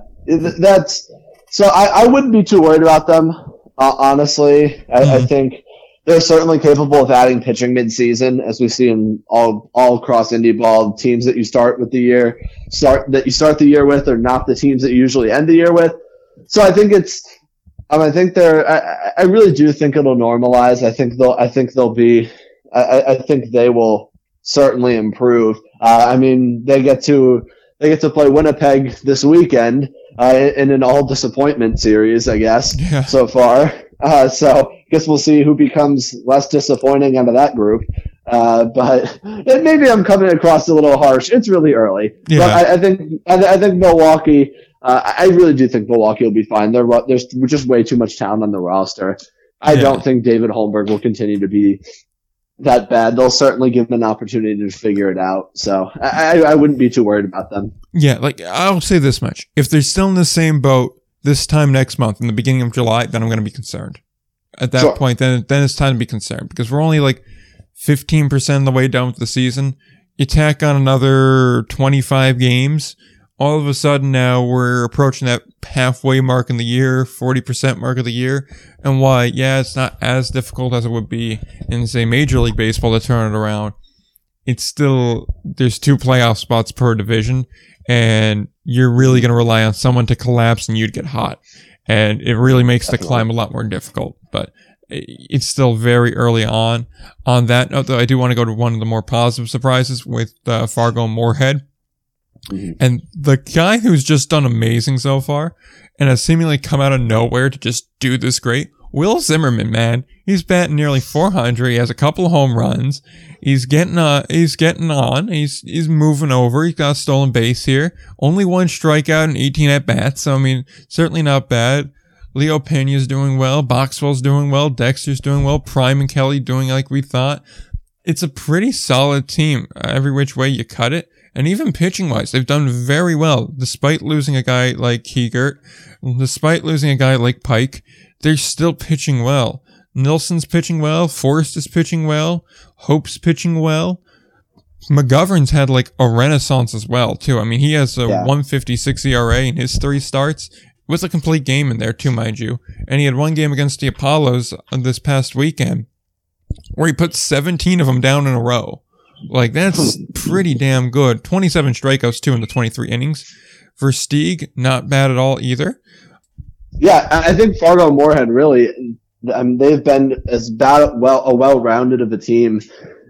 that's so. I, I wouldn't be too worried about them, uh, honestly. I, mm-hmm. I think they're certainly capable of adding pitching midseason, as we see in all all across indie ball. Teams that you start with the year, start that you start the year with, are not the teams that you usually end the year with. So I think it's. Um, I think they're. I, I really do think it'll normalize. I think they'll. I think they'll be. I, I think they will certainly improve. Uh, I mean, they get to they get to play Winnipeg this weekend uh, in an all disappointment series, I guess, yeah. so far. Uh, so I guess we'll see who becomes less disappointing out of that group. Uh, but maybe I'm coming across a little harsh. It's really early, yeah. but I, I think I, I think Milwaukee. Uh, I really do think Milwaukee will be fine. They're, there's just way too much talent on the roster. I yeah. don't think David Holmberg will continue to be that bad. They'll certainly give him an opportunity to figure it out. So I, I wouldn't be too worried about them. Yeah, like, I'll say this much. If they're still in the same boat this time next month, in the beginning of July, then I'm going to be concerned. At that sure. point, then, then it's time to be concerned because we're only like fifteen percent of the way done with the season. You tack on another twenty-five games. All of a sudden now we're approaching that halfway mark in the year, forty percent mark of the year. And why, yeah, it's not as difficult as it would be in, say, Major League Baseball to turn it around. It's still, there's two playoff spots per division, and you're really going to rely on someone to collapse and you'd get hot. And it really makes the climb a lot more difficult. But it's still very early on. On that note, though, I do want to go to one of the more positive surprises with uh, Fargo-Moorhead. And the guy who's just done amazing so far and has seemingly come out of nowhere to just do this great, Will Zimmerman, man. He's batting nearly four hundred. He has a couple of home runs. He's getting uh, he's getting on. He's he's moving over. He's got a stolen base here. Only one strikeout and eighteen at-bats. So, I mean, certainly not bad. Leo Pena's doing well. Boxwell's doing well. Dexter's doing well. Prime and Kelly doing like we thought. It's a pretty solid team every which way you cut it. And even pitching-wise, they've done very well, despite losing a guy like Kiegert, despite losing a guy like Pike. They're still pitching well. Nilsson's pitching well. Forrest is pitching well. Hope's pitching well. McGovern's had, like, a renaissance as well, too. I mean, he has a yeah. one fifty-six E R A in his three starts. It was a complete game in there, too, mind you. And he had one game against the Apollos this past weekend where he put seventeen of them down in a row. Like, that's pretty damn good. twenty-seven strikeouts, too, in the twenty-three innings. For Stieg, not bad at all either. Yeah, I think Fargo-Moorhead really, I mean, they've been as bad, well, a well-rounded of a team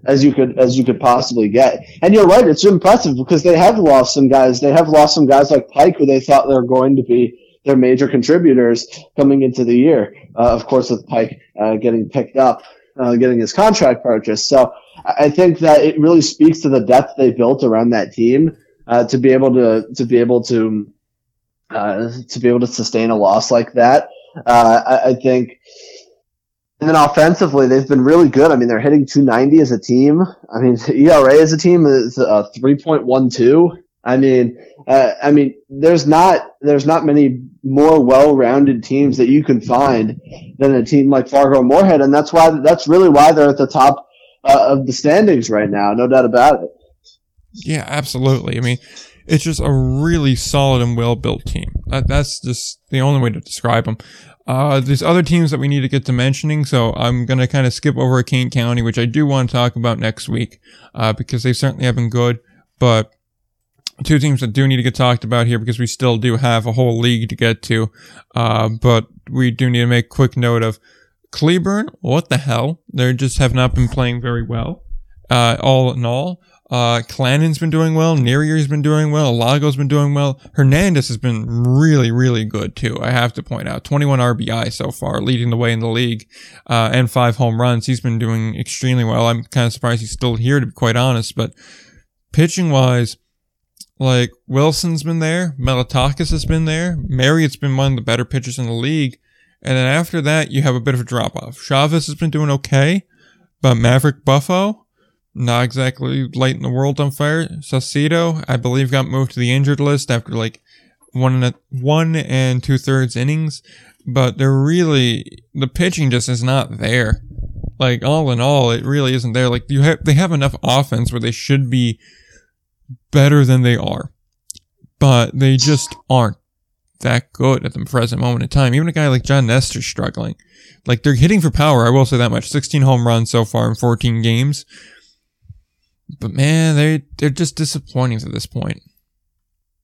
as you could as you could possibly get. And you're right, it's impressive because they have lost some guys. They have lost some guys like Pike, who they thought they were going to be their major contributors coming into the year. Uh, of course, with Pike uh, getting picked up, uh, getting his contract purchased. So I think that it really speaks to the depth they built around that team uh, to be able to to be able to uh, to be able to sustain a loss like that. Uh, I, I think. And then offensively, they've been really good. I mean, they're hitting two ninety as a team. I mean, E R A as a team is uh, three point one two. I mean, uh, I mean, there's not there's not many more well-rounded teams that you can find than a team like Fargo-Moorhead, and that's why that's really why they're at the top uh, of the standings right now, no doubt about it. Yeah, absolutely. I mean, it's just a really solid and well-built team. That, that's just the only way to describe them. Uh, there's other teams that we need to get to mentioning, so I'm going to kind of skip over Kane County, which I do want to talk about next week, uh, because they certainly have been good, but two teams that do need to get talked about here because we still do have a whole league to get to, uh, but we do need to make quick note of Cleburne. What the hell? They just have not been playing very well, uh, all in all. Uh, Clannon's been doing well. Nerier's been doing well. Alago's been doing well. Hernandez has been really, really good too. I have to point out twenty-one R B I so far, leading the way in the league, uh, and five home runs. He's been doing extremely well. I'm kind of surprised he's still here, to be quite honest, but pitching wise, like Wilson's been there. Melitakis has been there. Marriott's been one of the better pitchers in the league. And then after that, you have a bit of a drop off. Chavez has been doing okay, but Maverick Buffo, not exactly lighting the world on fire. So Cito, I believe, got moved to the injured list after like one and, a, one and two-thirds innings. But they're really... The pitching just is not there. Like, all in all, it really isn't there. Like, you have, they have enough offense where they should be better than they are. But they just aren't that good at the present moment in time. Even a guy like John Nestor's struggling. Like, they're hitting for power, I will say that much. sixteen home runs so far in fourteen games. But man, they they're just disappointing at this point.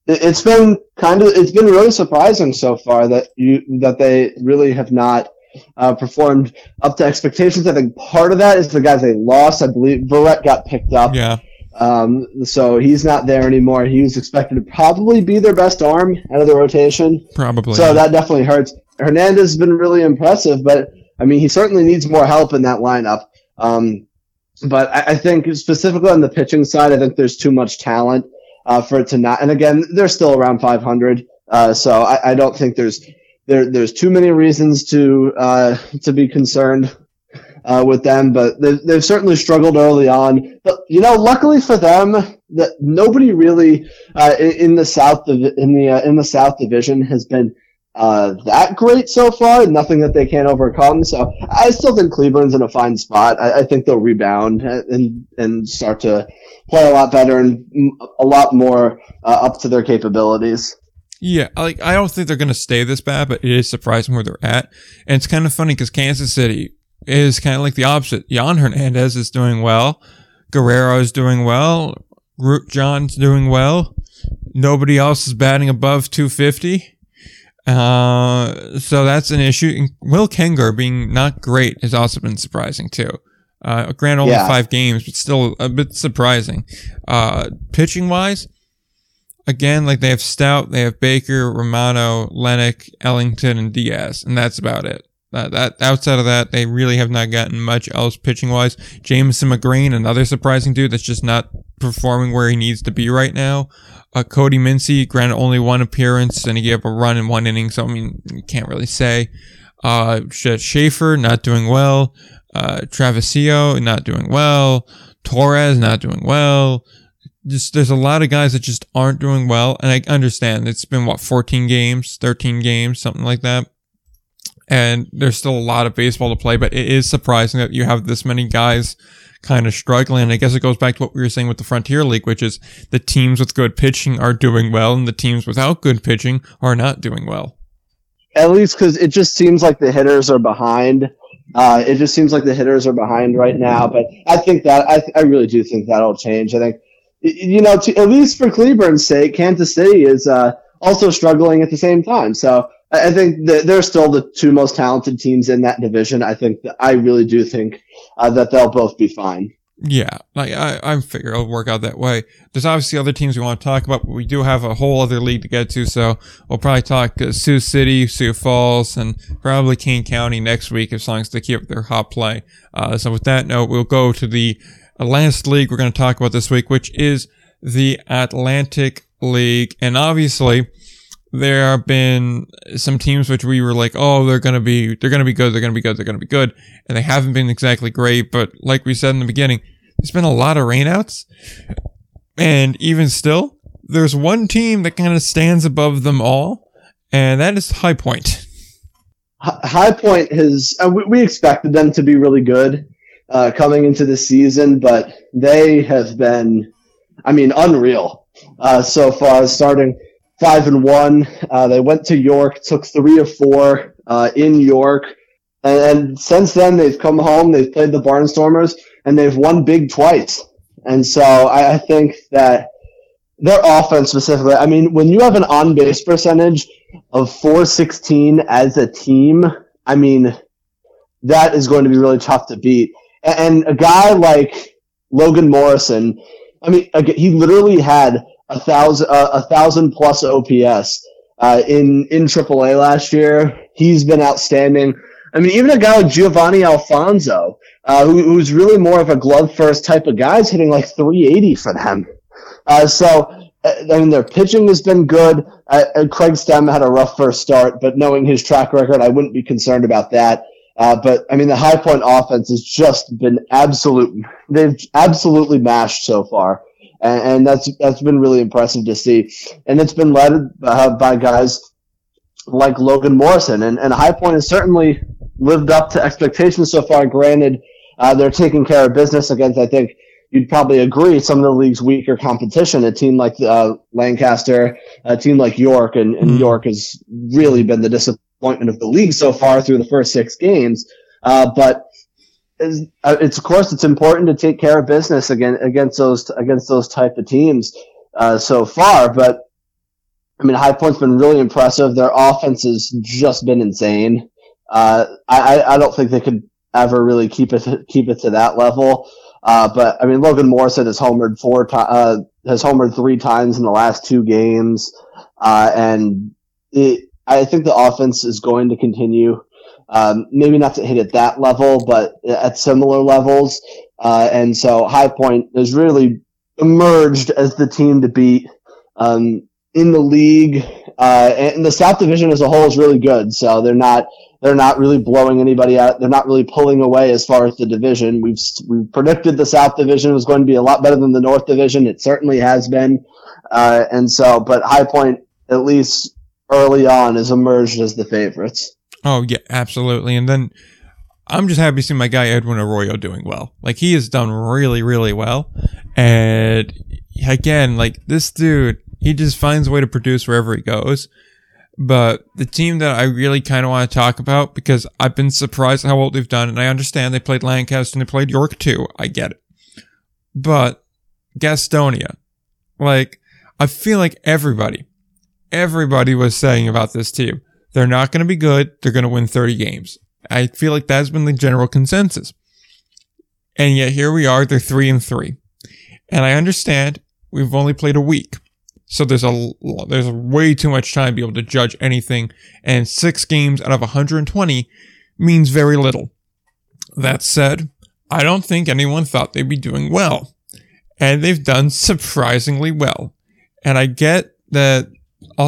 It's been kind of it's been really surprising so far that you that they really have not uh, performed up to expectations. I think part of that is the guys they lost. I believe Verrett got picked up. Yeah. Um. So he's not there anymore. He was expected to probably be their best arm out of the rotation. Probably. So that definitely hurts. Hernandez has been really impressive, but I mean he certainly needs more help in that lineup. Um. But I think specifically on the pitching side, I think there's too much talent uh, for it to not. And again, they're still around five hundred, uh, so I, I don't think there's there there's too many reasons to uh, to be concerned uh, with them. But they've, they've certainly struggled early on. But you know, luckily for them, that nobody really uh, in the South in the uh, in the South Division has been uh, that great so far. Nothing that they can't overcome. So I still think Cleburne's in a fine spot. I, I think they'll rebound and, and start to play a lot better and a lot more uh, up to their capabilities. Yeah. Like, I don't think they're going to stay this bad, but it is surprising where they're at. And it's kind of funny because Kansas City is kind of like the opposite. Jan Hernandez is doing well. Guerrero is doing well. Root John's doing well. Nobody else is batting above two fifty. Uh, so that's an issue. Will Kenger being not great has also been surprising too. Uh, granted only yeah. five games, but still a bit surprising. Uh, pitching wise, again, like they have Stout, they have Baker, Romano, Lennick, Ellington, and Diaz, and that's about it. Uh, that outside of that, they really have not gotten much else pitching wise. Jameson McGreen, another surprising dude that's just not performing where he needs to be right now. Uh, Cody Mincy, granted only one appearance, and he gave up a run in one inning, so I mean, you can't really say. Uh, Schaefer, not doing well. Uh, Travisio, not doing well. Torres, not doing well. Just, there's a lot of guys that just aren't doing well, and I understand. It's been, what, fourteen games, thirteen games, something like that. And there's still a lot of baseball to play, but it is surprising that you have this many guys kind of struggling. And I guess it goes back to what we were saying with the Frontier League, which is the teams with good pitching are doing well, and the teams without good pitching are not doing well. at least because it just seems like the hitters are behind. Uh, it just seems like the hitters are behind right now. But I think that I, th- I really do think that'll change. I think, you know, to, at least for Cleburne's sake, Kansas City is uh, also struggling at the same time. So I, I think that they're still the two most talented teams in that division. I think that I really do think uh, that they'll both be fine. Yeah, like I, I figure it'll work out that way. There's obviously other teams we want to talk about, but we do have a whole other league to get to, so we'll probably talk uh, Sioux City, Sioux Falls, and probably Kane County next week as long as they keep their hot play. Uh, so with that note, we'll go to the last league we're going to talk about this week, which is the Atlantic League. And obviously, there have been some teams which we were like, oh, they're going to be, they're going to be good. They're going to be good. They're going to be good. And they haven't been exactly great. But like we said in the beginning, there's been a lot of rainouts. And even still, there's one team that kind of stands above them all. And that is High Point. High Point has, uh, we, we expected them to be really good uh, coming into the season, but they have been, I mean, unreal uh, so far, starting Five and one. Uh, they went to York, took three of four uh, in York, and, and since then they've come home. They've played the Barnstormers, and they've won big twice. And so I, I think that their offense specifically. I mean, when you have an on-base percentage of four sixteen as a team, I mean, that is going to be really tough to beat. And, and a guy like Logan Morrison, I mean, he literally had a thousand, uh, a thousand plus O P S uh, in in triple A last year. He's been outstanding. I mean, even a guy like Giovanni Alfonso, uh, who, who's really more of a glove first type of guy, is hitting like three eighty for them. Uh, so, I mean, their pitching has been good. Uh, Craig Stem had a rough first start, but knowing his track record, I wouldn't be concerned about that. Uh, but I mean, the High Point offense has just been absolute. They've absolutely mashed so far. And that's that's been really impressive to see. And it's been led uh, by guys like Logan Morrison. And, and High Point has certainly lived up to expectations so far. Granted, uh, they're taking care of business against, I think you'd probably agree, some of the league's weaker competition. A team like uh, Lancaster, a team like York, and, and York has really been the disappointment of the league so far through the first six games. Uh, but Is, uh, it's of course it's important to take care of business again against those against those type of teams uh, so far. But I mean, High Point's been really impressive. Their offense has just been insane. Uh, I, I don't think they could ever really keep it keep it to that level. Uh, but I mean, Logan Morrison has homered four to- uh, has homered three times in the last two games, uh, and it, I think the offense is going to continue. Um, maybe not to hit at that level, but at similar levels. Uh, and so High Point has really emerged as the team to beat um, in the league. Uh, and the South Division as a whole is really good. So they're not they're not really blowing anybody out. They're not really pulling away as far as the division. We've we predicted the South Division was going to be a lot better than the North Division. It certainly has been. Uh, and so, but High Point, at least early on, has emerged as the favorites. Oh, yeah, absolutely. And then I'm just happy to see my guy Edwin Arroyo doing well. Like, he has done really, really well. And again, like, this dude, he just finds a way to produce wherever he goes. But the team that I really kind of want to talk about, because I've been surprised how well they've done, and I understand they played Lancaster and they played York too. I get it. But Gastonia, like, I feel like everybody, everybody was saying about this team, they're not going to be good. They're going to win thirty games. I feel like that's been the general consensus. And yet here we are. They're three and three. And I understand we've only played a week. So there's a, there's way too much time to be able to judge anything. And six games out of one hundred twenty means very little. That said, I don't think anyone thought they'd be doing well. And they've done surprisingly well. And I get that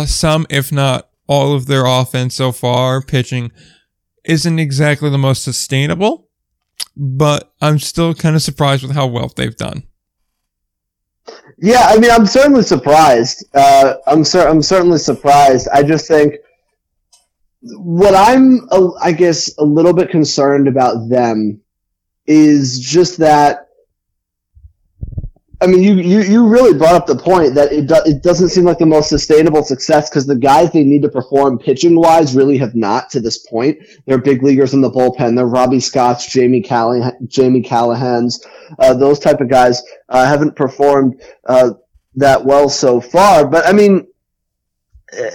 some, if not all of their offense so far, pitching, isn't exactly the most sustainable, but I'm still kind of surprised with how well they've done. Yeah, I mean, I'm certainly surprised. Uh, I'm, cer- I'm certainly surprised. I just think what I'm, uh, I guess, a little bit concerned about them is just that I mean, you, you, you really brought up the point that it, do, it doesn't seem like the most sustainable success because the guys they need to perform pitching-wise really have not to this point. They're big leaguers in the bullpen. They're Robbie Scott's, Jamie Callah- Jamie Callahan's. Uh, those type of guys uh, haven't performed uh, that well so far. But, I mean,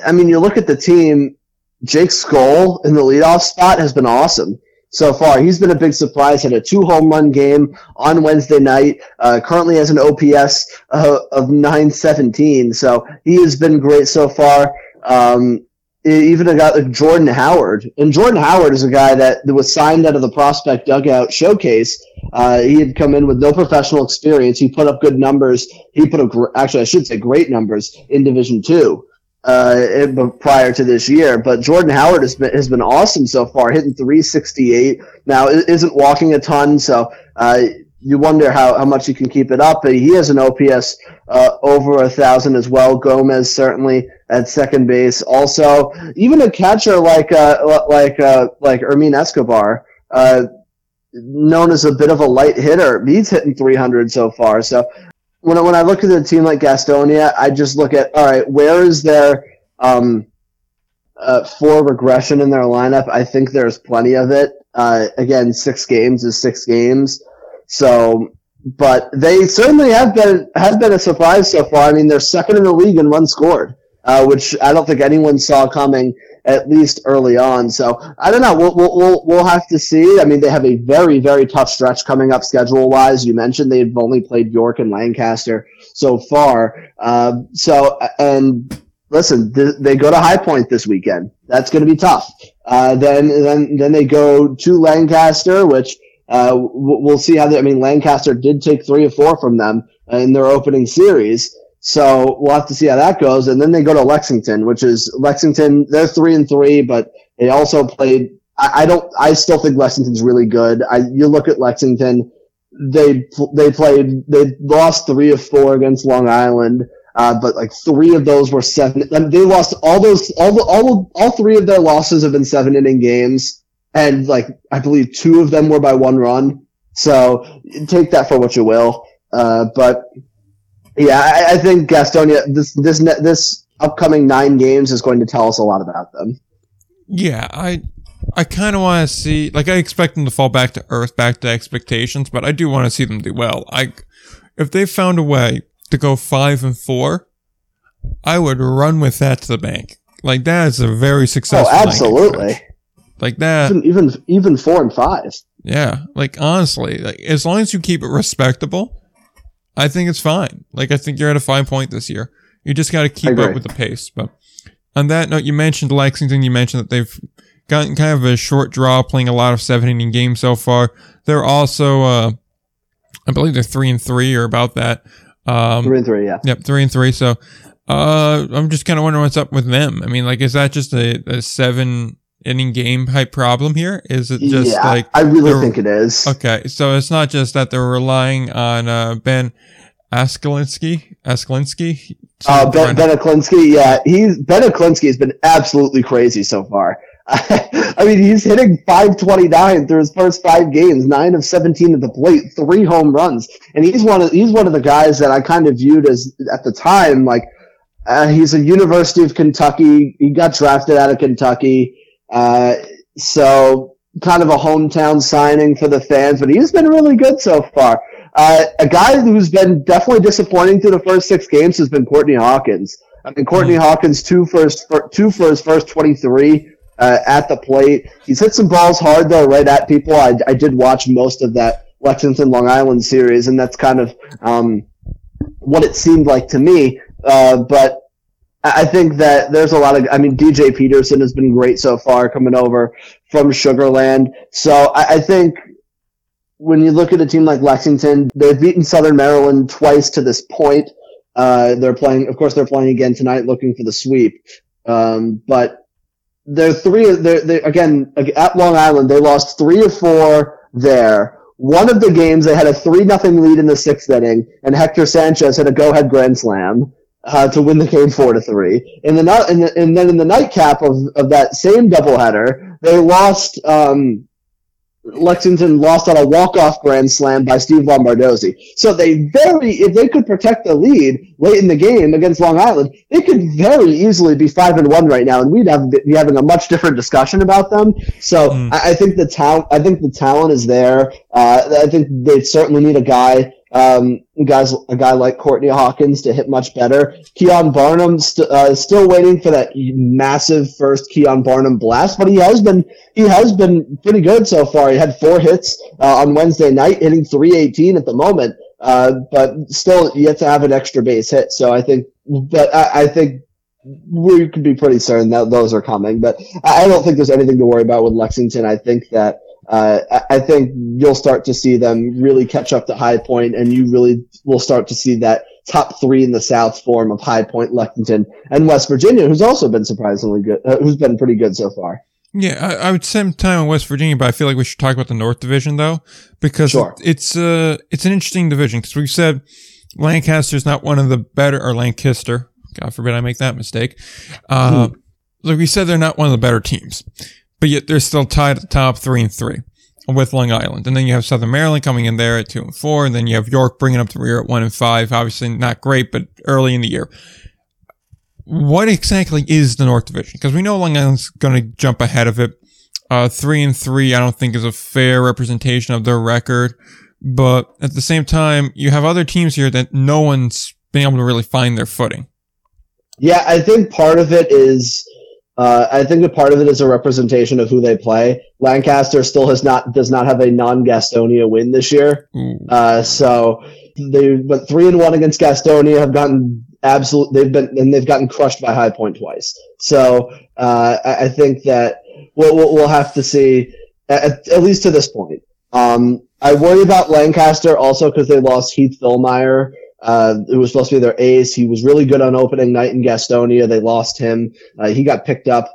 I mean, you look at the team, Jake Scholl in the leadoff spot has been awesome. So far, he's been a big surprise. Had a two home run game on Wednesday night. Uh, currently has an O P S uh, of nine seventeen. So he has been great so far. Um, even a guy like Jordan Howard, and Jordan Howard is a guy that was signed out of the prospect dugout showcase. Uh, he had come in with no professional experience. He put up good numbers. He put up gr- actually, I should say, great numbers in Division Two. Uh, prior to this year, but Jordan Howard has been has been awesome so far, hitting three sixty-eight. Now isn't walking a ton, so uh, you wonder how, how much he can keep it up. But he has an O P S uh, over a thousand as well. Gomez certainly at second base. Also, even a catcher like uh, like uh, like Ermin Escobar, uh, known as a bit of a light hitter, he's hitting three hundred so far. So. When I, when I look at a team like Gastonia, I just look at, all right, where is there um, uh, for regression in their lineup? I think there's plenty of it. Uh, again, six games is six games. So, but they certainly have been have been a surprise so far. I mean, they're second in the league in runs scored, uh, which I don't think anyone saw coming, at least early on. So I don't know. We'll, we'll, we'll, we'll have to see. I mean, they have a very, very tough stretch coming up schedule-wise. You mentioned they've only played York and Lancaster so far. Uh, so, and listen, th- they go to High Point this weekend. That's going to be tough. Uh, then, then, then they go to Lancaster, which, uh, we'll see how they, I mean, Lancaster did take three or four from them in their opening series. So we'll have to see how that goes. And then they go to Lexington, which is Lexington. They're three and three, but they also played. I, I don't, I still think Lexington's really good. I, you look at Lexington, they, they played, they lost three of four against Long Island. Uh, but like three of those were seven. They lost all those, all the, all, all three of their losses have been seven inning games. And like, I believe two of them were by one run. So take that for what you will. Uh, but, Yeah, I, I think Gastonia, this this this upcoming nine games is going to tell us a lot about them. Yeah, I I kind of want to see, like, I expect them to fall back to earth, back to expectations, but I do want to see them do well. I, if they found a way to go five and four, I would run with that to the bank. Like, that is a very successful. Oh, absolutely. Like that, even, even even four and five. Yeah, like honestly, like as long as you keep it respectable. I think it's fine. Like, I think you're at a fine point this year. You just got to keep up with the pace. But on that note, you mentioned Lexington. You mentioned that they've gotten kind of a short draw, playing a lot of seven-inning games so far. They're also, uh, I believe they're three and three or about that. Um, three and three, yeah. Yep, three and three. So uh, I'm just kind of wondering what's up with them. I mean, like, is that just a, a seven inning game type problem here? Is it just yeah, like I really think it is. Okay, so it's not just that they're relying on uh, Ben Askelinski. Askelinski. Uh, ben Ben Askelinski. Yeah, he's Ben Askelinski has been absolutely crazy so far. I mean, he's hitting five twenty-nine through his first five games, nine of seventeen at the plate, three home runs, and he's one of he's one of the guys that I kind of viewed as at the time like uh, he's a University of Kentucky. He got drafted out of Kentucky. Uh, so kind of a hometown signing for the fans, but he's been really good so far. Uh, a guy who's been definitely disappointing through the first six games has been Courtney Hawkins. I mean, Courtney Hawkins, two for his, two for his first twenty-three, uh, at the plate. He's hit some balls hard though, right at people. I, I did watch most of that Lexington Long Island series, and that's kind of, um, what it seemed like to me. Uh, but, I think that there's a lot of, I mean, D J Peterson has been great so far coming over from Sugarland. So I, I think when you look at a team like Lexington, they've beaten Southern Maryland twice to this point. Uh, they're playing, of course, they're playing again tonight looking for the sweep. Um, but they're three, they're, they're, again, at Long Island, they lost three of four there. One of the games, they had a three nothing lead in the sixth inning, and Hector Sanchez had a go-ahead grand slam. Uh, to win the game four to three, and then and the, and then in the nightcap of, of that same doubleheader, they lost um, Lexington lost on a walk-off grand slam by Steve Lombardozzi. So they very, if they could protect the lead late in the game against Long Island, they could very easily be five and one right now, and we'd have be having a much different discussion about them. So mm. I, I think the talent, I think the talent is there. Uh, I think they certainly need a guy. Um, guys, a guy like Courtney Hawkins to hit much better. Keon Barnum st- uh, still waiting for that massive first Keon Barnum blast, but he has been he has been pretty good so far. He had four hits uh, on Wednesday night, hitting three eighteen at the moment, uh, but still yet to have an extra base hit. So I think, but I, I think we could be pretty certain that those are coming. But I don't think there's anything to worry about with Lexington. I think that. Uh, I think you'll start to see them really catch up to High Point, and you really will start to see that top three in the South form of High Point, Lexington, and West Virginia, who's also been surprisingly good, uh, who's been pretty good so far. Yeah, I, I would spend time on West Virginia, but I feel like we should talk about the North Division, though, because sure. it's uh, it's an interesting division, because we've said Lancaster's not one of the better, or Lancaster, God forbid I make that mistake. Uh, hmm. Like we said, they're not one of the better teams. But yet they're still tied at the top three and three with Long Island. And then you have Southern Maryland coming in there at two and four. And then you have York bringing up the rear at one and five. Obviously not great, but early in the year. What exactly is the North Division? Because we know Long Island's going to jump ahead of it. Uh, three and three, I don't think is a fair representation of their record. But at the same time, you have other teams here that no one's been able to really find their footing. Yeah, I think part of it is... Uh, I think a part of it is a representation of who they play. Lancaster still has not does not have a non-Gastonia win this year, mm. uh, so they went three and one against Gastonia. Have gotten absolute. They've been and they've gotten crushed by High Point twice. So uh, I, I think that we'll, we'll, we'll have to see at, at least to this point. Um, I worry about Lancaster also because they lost Heath Philmyer. Uh, it was supposed to be their ace. He was really good on opening night in Gastonia. They lost him. Uh, he got picked up.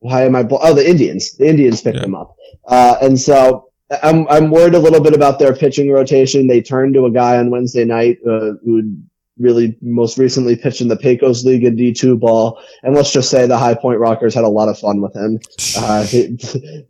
Why am I? Bl- oh, the Indians. The Indians picked yeah. him up. Uh, and so I'm I'm worried a little bit about their pitching rotation. They turned to a guy on Wednesday night uh, who really most recently pitched in the Pecos League in D two ball. And let's just say the High Point Rockers had a lot of fun with him. Uh, they,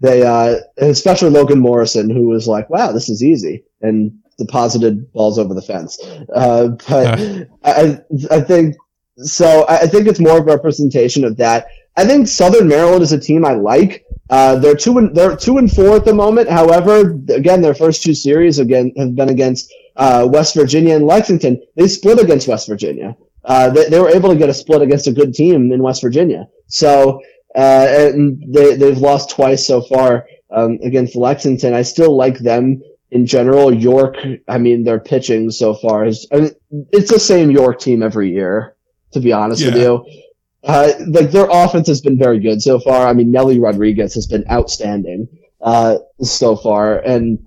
they uh, especially Logan Morrison, who was like, "Wow, this is easy." And deposited balls over the fence. Uh, but uh. I, I think so. I think it's more of a representation of that. I think Southern Maryland is a team I like. Uh, they're two and they're two and four at the moment. However, again, their first two series again have been against uh, West Virginia and Lexington. They split against West Virginia. Uh, they, they were able to get a split against a good team in West Virginia. So uh, and they they've lost twice so far um, against Lexington. I still like them. In general, York, I mean, their pitching so far is, I mean, it's the same York team every year, to be honest yeah. with you. Uh, like, their offense has been very good so far. I mean, Nelly Rodriguez has been outstanding uh, so far, and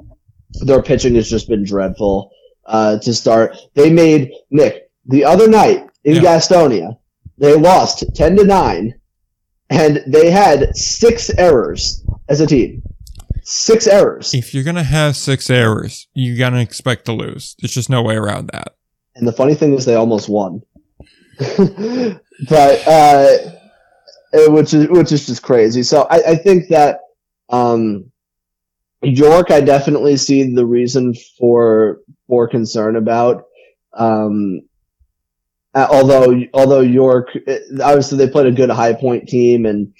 their pitching has just been dreadful uh, to start. They made, Nick, the other night in yeah. Gastonia, they lost ten to nine, and they had six errors as a team. Six errors. If you're going to have six errors, you're going to expect to lose. There's just no way around that. And the funny thing is they almost won. But, uh, which is, which is just crazy. So I, I think that, um, York, I definitely see the reason for, for concern about, um, although, although York, obviously they played a good High Point team and,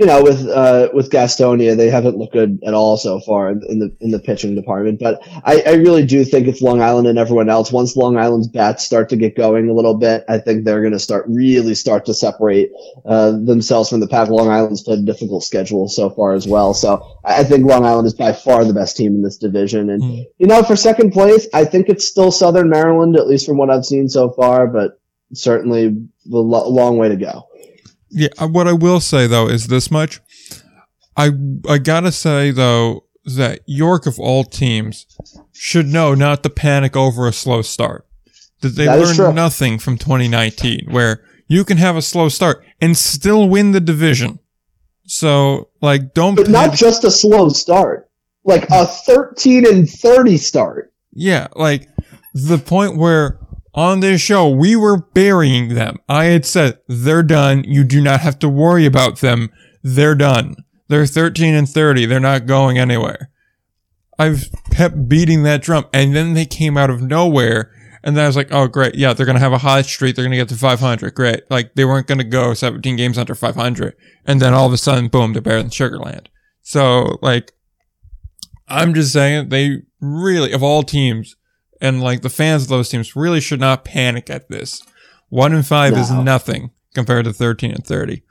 you know, with uh, with Gastonia, they haven't looked good at all so far in, in the in the pitching department. But I, I really do think it's Long Island and everyone else. Once Long Island's bats start to get going a little bit, I think they're going to start really start to separate uh, themselves from the pack. Long Island's played a difficult schedule so far as well. So I think Long Island is by far the best team in this division. And, mm. you know, for second place, I think it's still Southern Maryland, at least from what I've seen so far, but certainly a lo- long way to go. Yeah, what I will say, though, is this much. I I gotta say, though, that York, of all teams, should know not to panic over a slow start. That they that learned nothing from twenty nineteen, where you can have a slow start and still win the division. So, like, don't... But panic. Not just a slow start. Like, a thirteen and thirty start. Yeah, like, the point where... On this show, we were burying them. I had said, they're done. You do not have to worry about them. They're done. They're thirteen and thirty. They're not going anywhere. I've kept beating that drum. And then they came out of nowhere. And then I was like, oh, great. Yeah, they're going to have a hot streak. They're going to get to five hundred. Great. Like, they weren't going to go seventeen games under five hundred. And then all of a sudden, boom, they're better than Sugar Land. So, like, I'm just saying, they really, of all teams, and, like, the fans of those teams really should not panic at this. One and five no. is nothing compared to thirteen and thirty.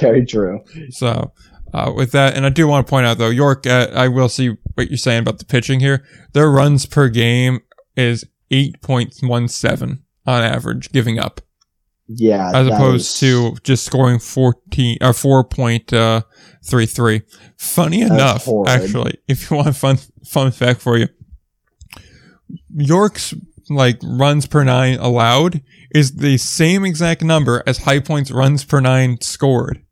Very true. So, uh, with that, and I do want to point out, though, York, uh, I will see what you're saying about the pitching here. Their runs per game is eight point one seven on average, giving up. Yeah. As opposed is... to just scoring fourteen or four point three three. Funny That's enough, horrid. Actually, if you want a fun, fun fact for you, York's like runs per nine allowed is the same exact number as High Point's runs per nine scored.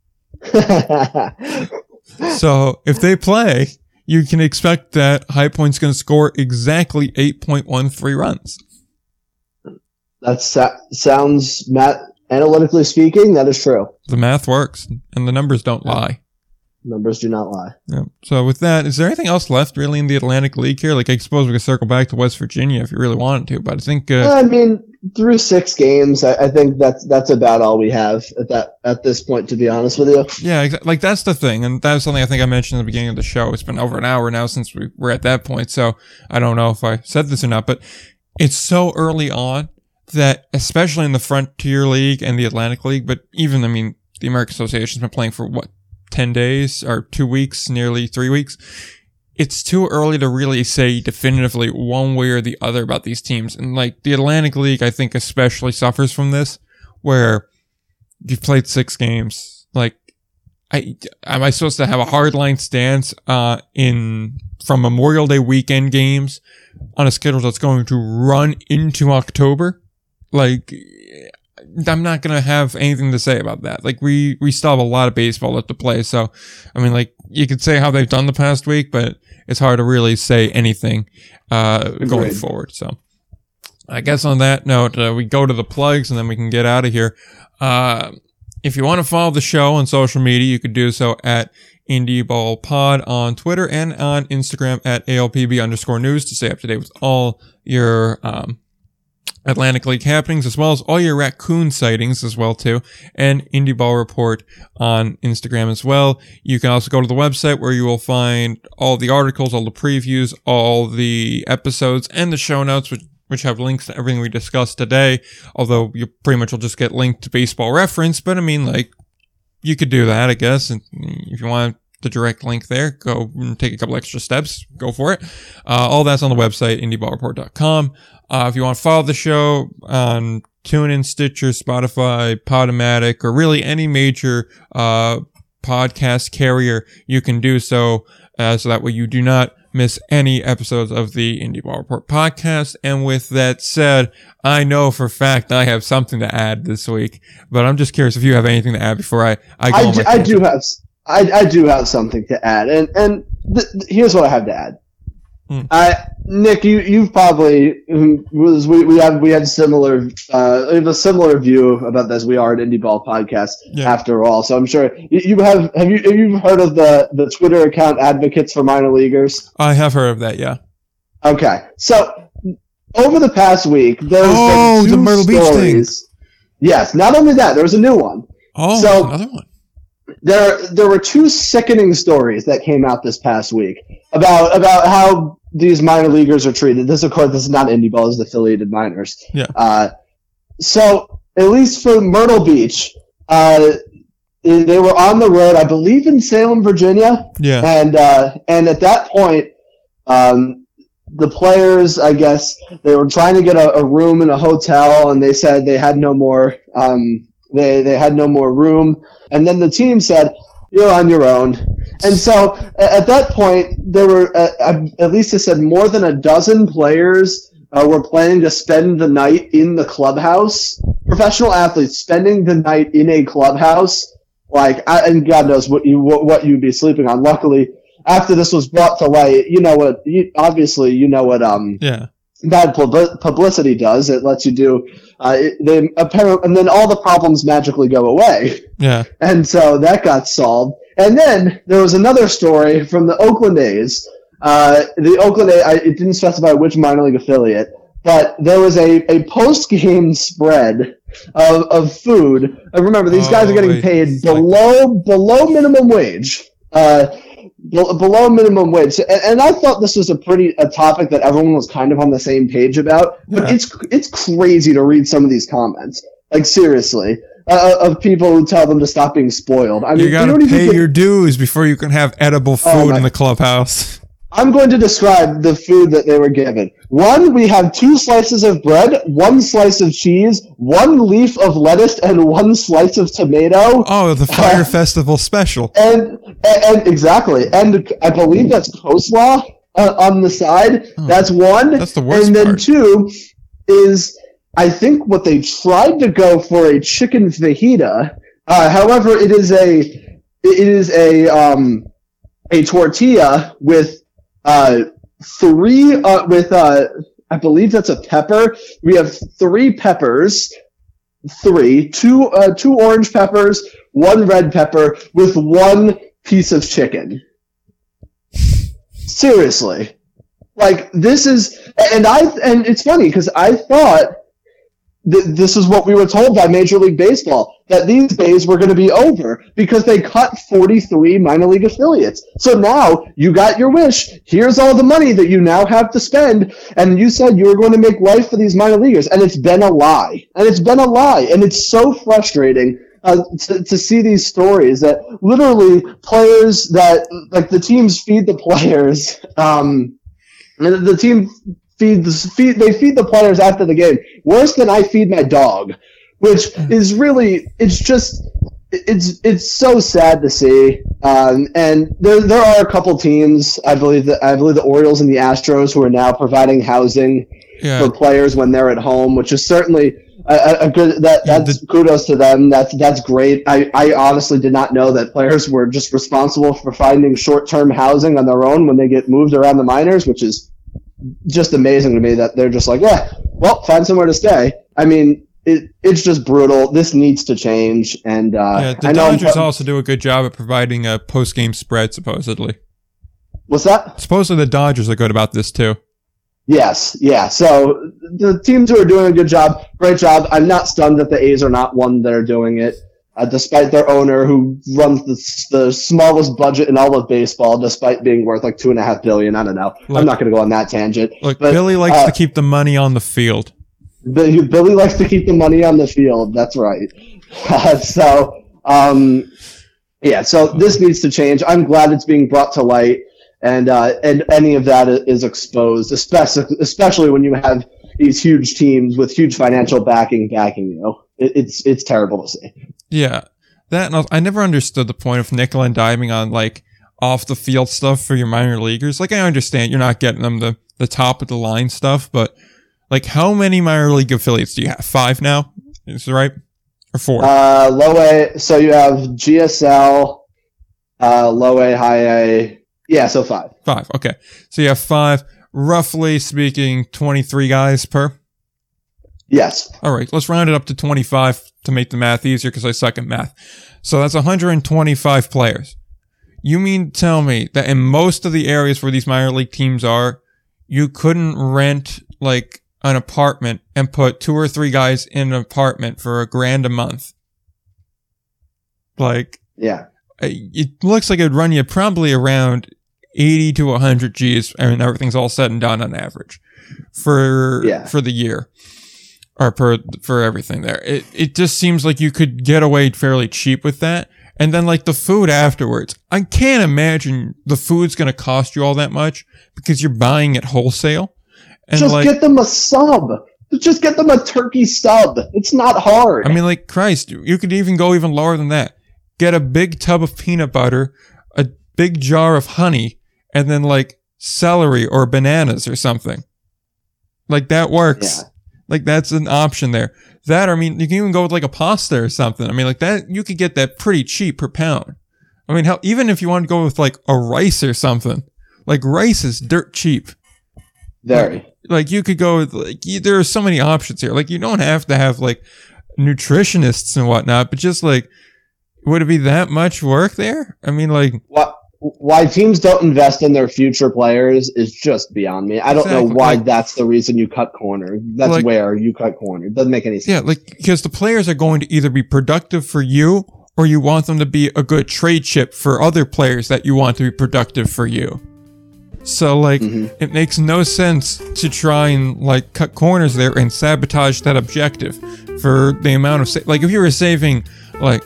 So if they play, you can expect that High Point's going to score exactly eight point one three runs. That sa- sounds, math- analytically speaking, that is true. The math works, and the numbers don't yeah. lie. Numbers do not lie. Yeah. So with that, is there anything else left really in the Atlantic League here? Like, I suppose we could circle back to West Virginia if you really wanted to, but I think... Uh, I mean, through six games, I, I think that's that's about all we have at that at this point, to be honest with you. Yeah, exa- like, that's the thing, and that was something I think I mentioned in the beginning of the show. It's been over an hour now since we were at that point, so I don't know if I said this or not, but it's so early on that, especially in the Frontier League and the Atlantic League, but even, I mean, the American Association's been playing for, what, ten days or two weeks, nearly three weeks. It's too early to really say definitively one way or the other about these teams. And like the Atlantic League, I think especially suffers from this where you've played six games. Like I, am I supposed to have a hard line stance, uh, in from Memorial Day weekend games on a schedule that's going to run into October? Like, I'm not going to have anything to say about that. Like, we, we still have a lot of baseball left to play. So, I mean, like, you could say how they've done the past week, but it's hard to really say anything uh, going Great. forward. So, I guess on that note, uh, we go to the plugs and then we can get out of here. Uh, if you want to follow the show on social media, you could do so at Indie Ball Pod on Twitter and on Instagram at A L P B underscore news to stay up to date with all your... Um, Atlantic League happenings, as well as all your raccoon sightings as well too, and Indie Ball Report on Instagram as well. You can also go to the website where you will find all the articles, all the previews, all the episodes, and the show notes, which which have links to everything we discussed today, although you pretty much will just get linked to Baseball Reference, but I mean, like, you could do that, I guess, and if you want the direct link there, go and take a couple extra steps, go for it. Uh, all that's on the website, indie ball report dot com. Uh, if you want to follow the show on TuneIn, Stitcher, Spotify, Podomatic, or really any major uh, podcast carrier, you can do so, uh, so that way you do not miss any episodes of the Indie Ball Report podcast. And with that said, I know for a fact I have something to add this week, but I'm just curious if you have anything to add before I, I go I on my d- I do have... I, I do have something to add, and and th- th- here's what I have to add. Mm. I Nick, you you've probably was we, we have we had similar uh we have a similar view about this. We are an Indie Ball podcast yeah. after all, so I'm sure you, you have have you have you heard of the the Twitter account Advocates for Minor Leaguers? I have heard of that. Yeah. Okay, so over the past week, there's oh, been two the Myrtle stories. Beach thing. Yes, not only that, there was a new one. Oh, so, another one. There, there were two sickening stories that came out this past week about about how these minor leaguers are treated. This, of course, this is not Indie Ball; it's the affiliated minors. Yeah. Uh, so, at least for Myrtle Beach, uh, they were on the road, I believe, in Salem, Virginia. Yeah. And uh, and at that point, um, the players, I guess, they were trying to get a, a room in a hotel, and they said they had no more. Um, They they had no more room, and then the team said, "You're on your own." And so at that point, there were uh, at least they said more than a dozen players uh, were planning to spend the night in the clubhouse. Professional athletes spending the night in a clubhouse, like I, and God knows what you what, what you'd be sleeping on. Luckily, after this was brought to light, you know what? You, obviously, you know what. Um, yeah. Bad pub- publicity does. It lets you do. Uh, it, they apparently, and then all the problems magically go away. Yeah. And so that got solved. And then there was another story from the Oakland A's Uh, the Oakland, I, it didn't specify which minor league affiliate, but there was a, a post-game spread of, of food. And remember, these oh, guys are getting wait, paid below like below minimum wage. Uh, below minimum wage. And, and I thought this was a pretty a topic that everyone was kind of on the same page about. But yeah. it's it's crazy to read some of these comments. Like, seriously. Uh, of people who tell them to stop being spoiled. I mean, you gotta you pay your like, dues before you can have edible food oh in the clubhouse. I'm going to describe the food that they were given. One, we have two slices of bread, one slice of cheese, one leaf of lettuce, and one slice of tomato. Oh, the Fire uh, Festival special. And, and and exactly, and I believe that's coleslaw uh, on the side. Oh, that's one. That's the worst. And then part. Two is. I think what they tried to go for a chicken fajita. Uh, however, it is a it is a um, a tortilla with uh, three uh, with uh, I believe that's a pepper. We have three peppers, three two uh, two orange peppers, one red pepper with one piece of chicken. Seriously, like this is and I and it's funny because I thought. This is what we were told by Major League Baseball, that these days were going to be over because they cut forty-three minor league affiliates. So now you got your wish. Here's all the money that you now have to spend. And you said you were going to make life for these minor leaguers. And it's been a lie. And it's been a lie. And it's so frustrating uh, to, to see these stories that literally players that, like the teams feed the players, um, the team... Feed, feed, they feed the players after the game worse than I feed my dog, which is really it's just it's it's so sad to see. Um, and there there are a couple teams I believe that I believe the Orioles and the Astros who are now providing housing yeah. for players when they're at home, which is certainly a, a good that that's yeah, the, kudos to them. That's that's great. I, I honestly did not know that players were just responsible for finding short term housing on their own when they get moved around the minors, which is. Just amazing to me that they're just like, yeah, well, find somewhere to stay. I mean, it it's just brutal. This needs to change. And uh, yeah, the I know Dodgers pro- also do a good job at providing a post-game spread, supposedly. What's that? Supposedly the Dodgers are good about this, too. Yes, yeah. So the teams who are doing a good job, great job. I'm not stunned that the A's are not one that are doing it, uh, despite their owner who runs the, the smallest budget in all of baseball, despite being worth like two and a half billion. I don't know. Look, I'm not going to go on that tangent. Look, but, Billy likes uh, to keep the money on the field. Billy, Billy likes to keep the money on the field. That's right. Uh, so, um, yeah. So this needs to change. I'm glad it's being brought to light, and uh, and any of that is exposed, especially especially when you have these huge teams with huge financial backing backing you. It, it's it's terrible to see. Yeah, that and I never understood the point of nickel and diming on like off the field stuff for your minor leaguers. Like I understand you're not getting them the, the top of the line stuff, but like how many minor league affiliates do you have? Five now, is that right? Or four? Uh, low A. So you have G S L, uh, low A, high A. Yeah, so five. Five. Okay, so you have five. Roughly speaking, twenty-three guys per. Yes. All right, let's round it up to twenty-five to make the math easier because I suck at math. So that's one hundred twenty-five players. You mean to tell me that in most of the areas where these minor league teams are, you couldn't rent like an apartment and put two or three guys in an apartment for a grand a month? Like, yeah, it looks like it'd run you probably around eighty to one hundred G's, I mean, everything's all said and done on average for yeah. for the year. Or per, for everything there. It it just seems like you could get away fairly cheap with that. And then like the food afterwards. I can't imagine the food's going to cost you all that much because you're buying it wholesale. And just like, get them a sub. Just get them a turkey sub. It's not hard. I mean, like Christ, you could even go even lower than that. Get a big tub of peanut butter, a big jar of honey, and then like celery or bananas or something. Like that works. Yeah. Like, that's an option there. That, I mean, you can even go with, like, a pasta or something. I mean, like, that, you could get that pretty cheap per pound. I mean, hell, even if you wanted to go with, like, a rice or something. Like, rice is dirt cheap. Very. Like, like you could go with, like, you, there are so many options here. Like, you don't have to have, like, nutritionists and whatnot, but just, like, would it be that much work there? I mean, like... What? why teams don't invest in their future players is just beyond me. I don't exactly. know why like, that's the reason you cut corner. That's like, where you cut corner. It doesn't make any sense. Yeah, like because the players are going to either be productive for you or you want them to be a good trade chip for other players that you want to be productive for you. So, like, mm-hmm. it makes no sense to try and, like, cut corners there and sabotage that objective for the amount of... Sa- like, if you were saving, like,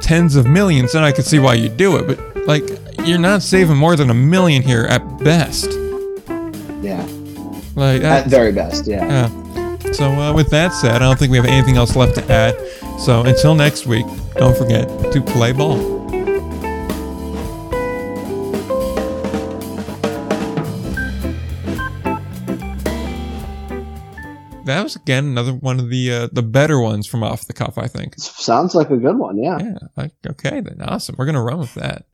tens of millions, then I could see why you'd do it. But, like, you're not saving more than a million here at best. Yeah. Like At very best, yeah. yeah. So, uh, with that said, I don't think we have anything else left to add. So, until next week, don't forget to play ball. That was, again, another one of the uh, the better ones from off the cuff, I think. Sounds like a good one, yeah. Yeah, like, okay, then awesome. We're going to run with that.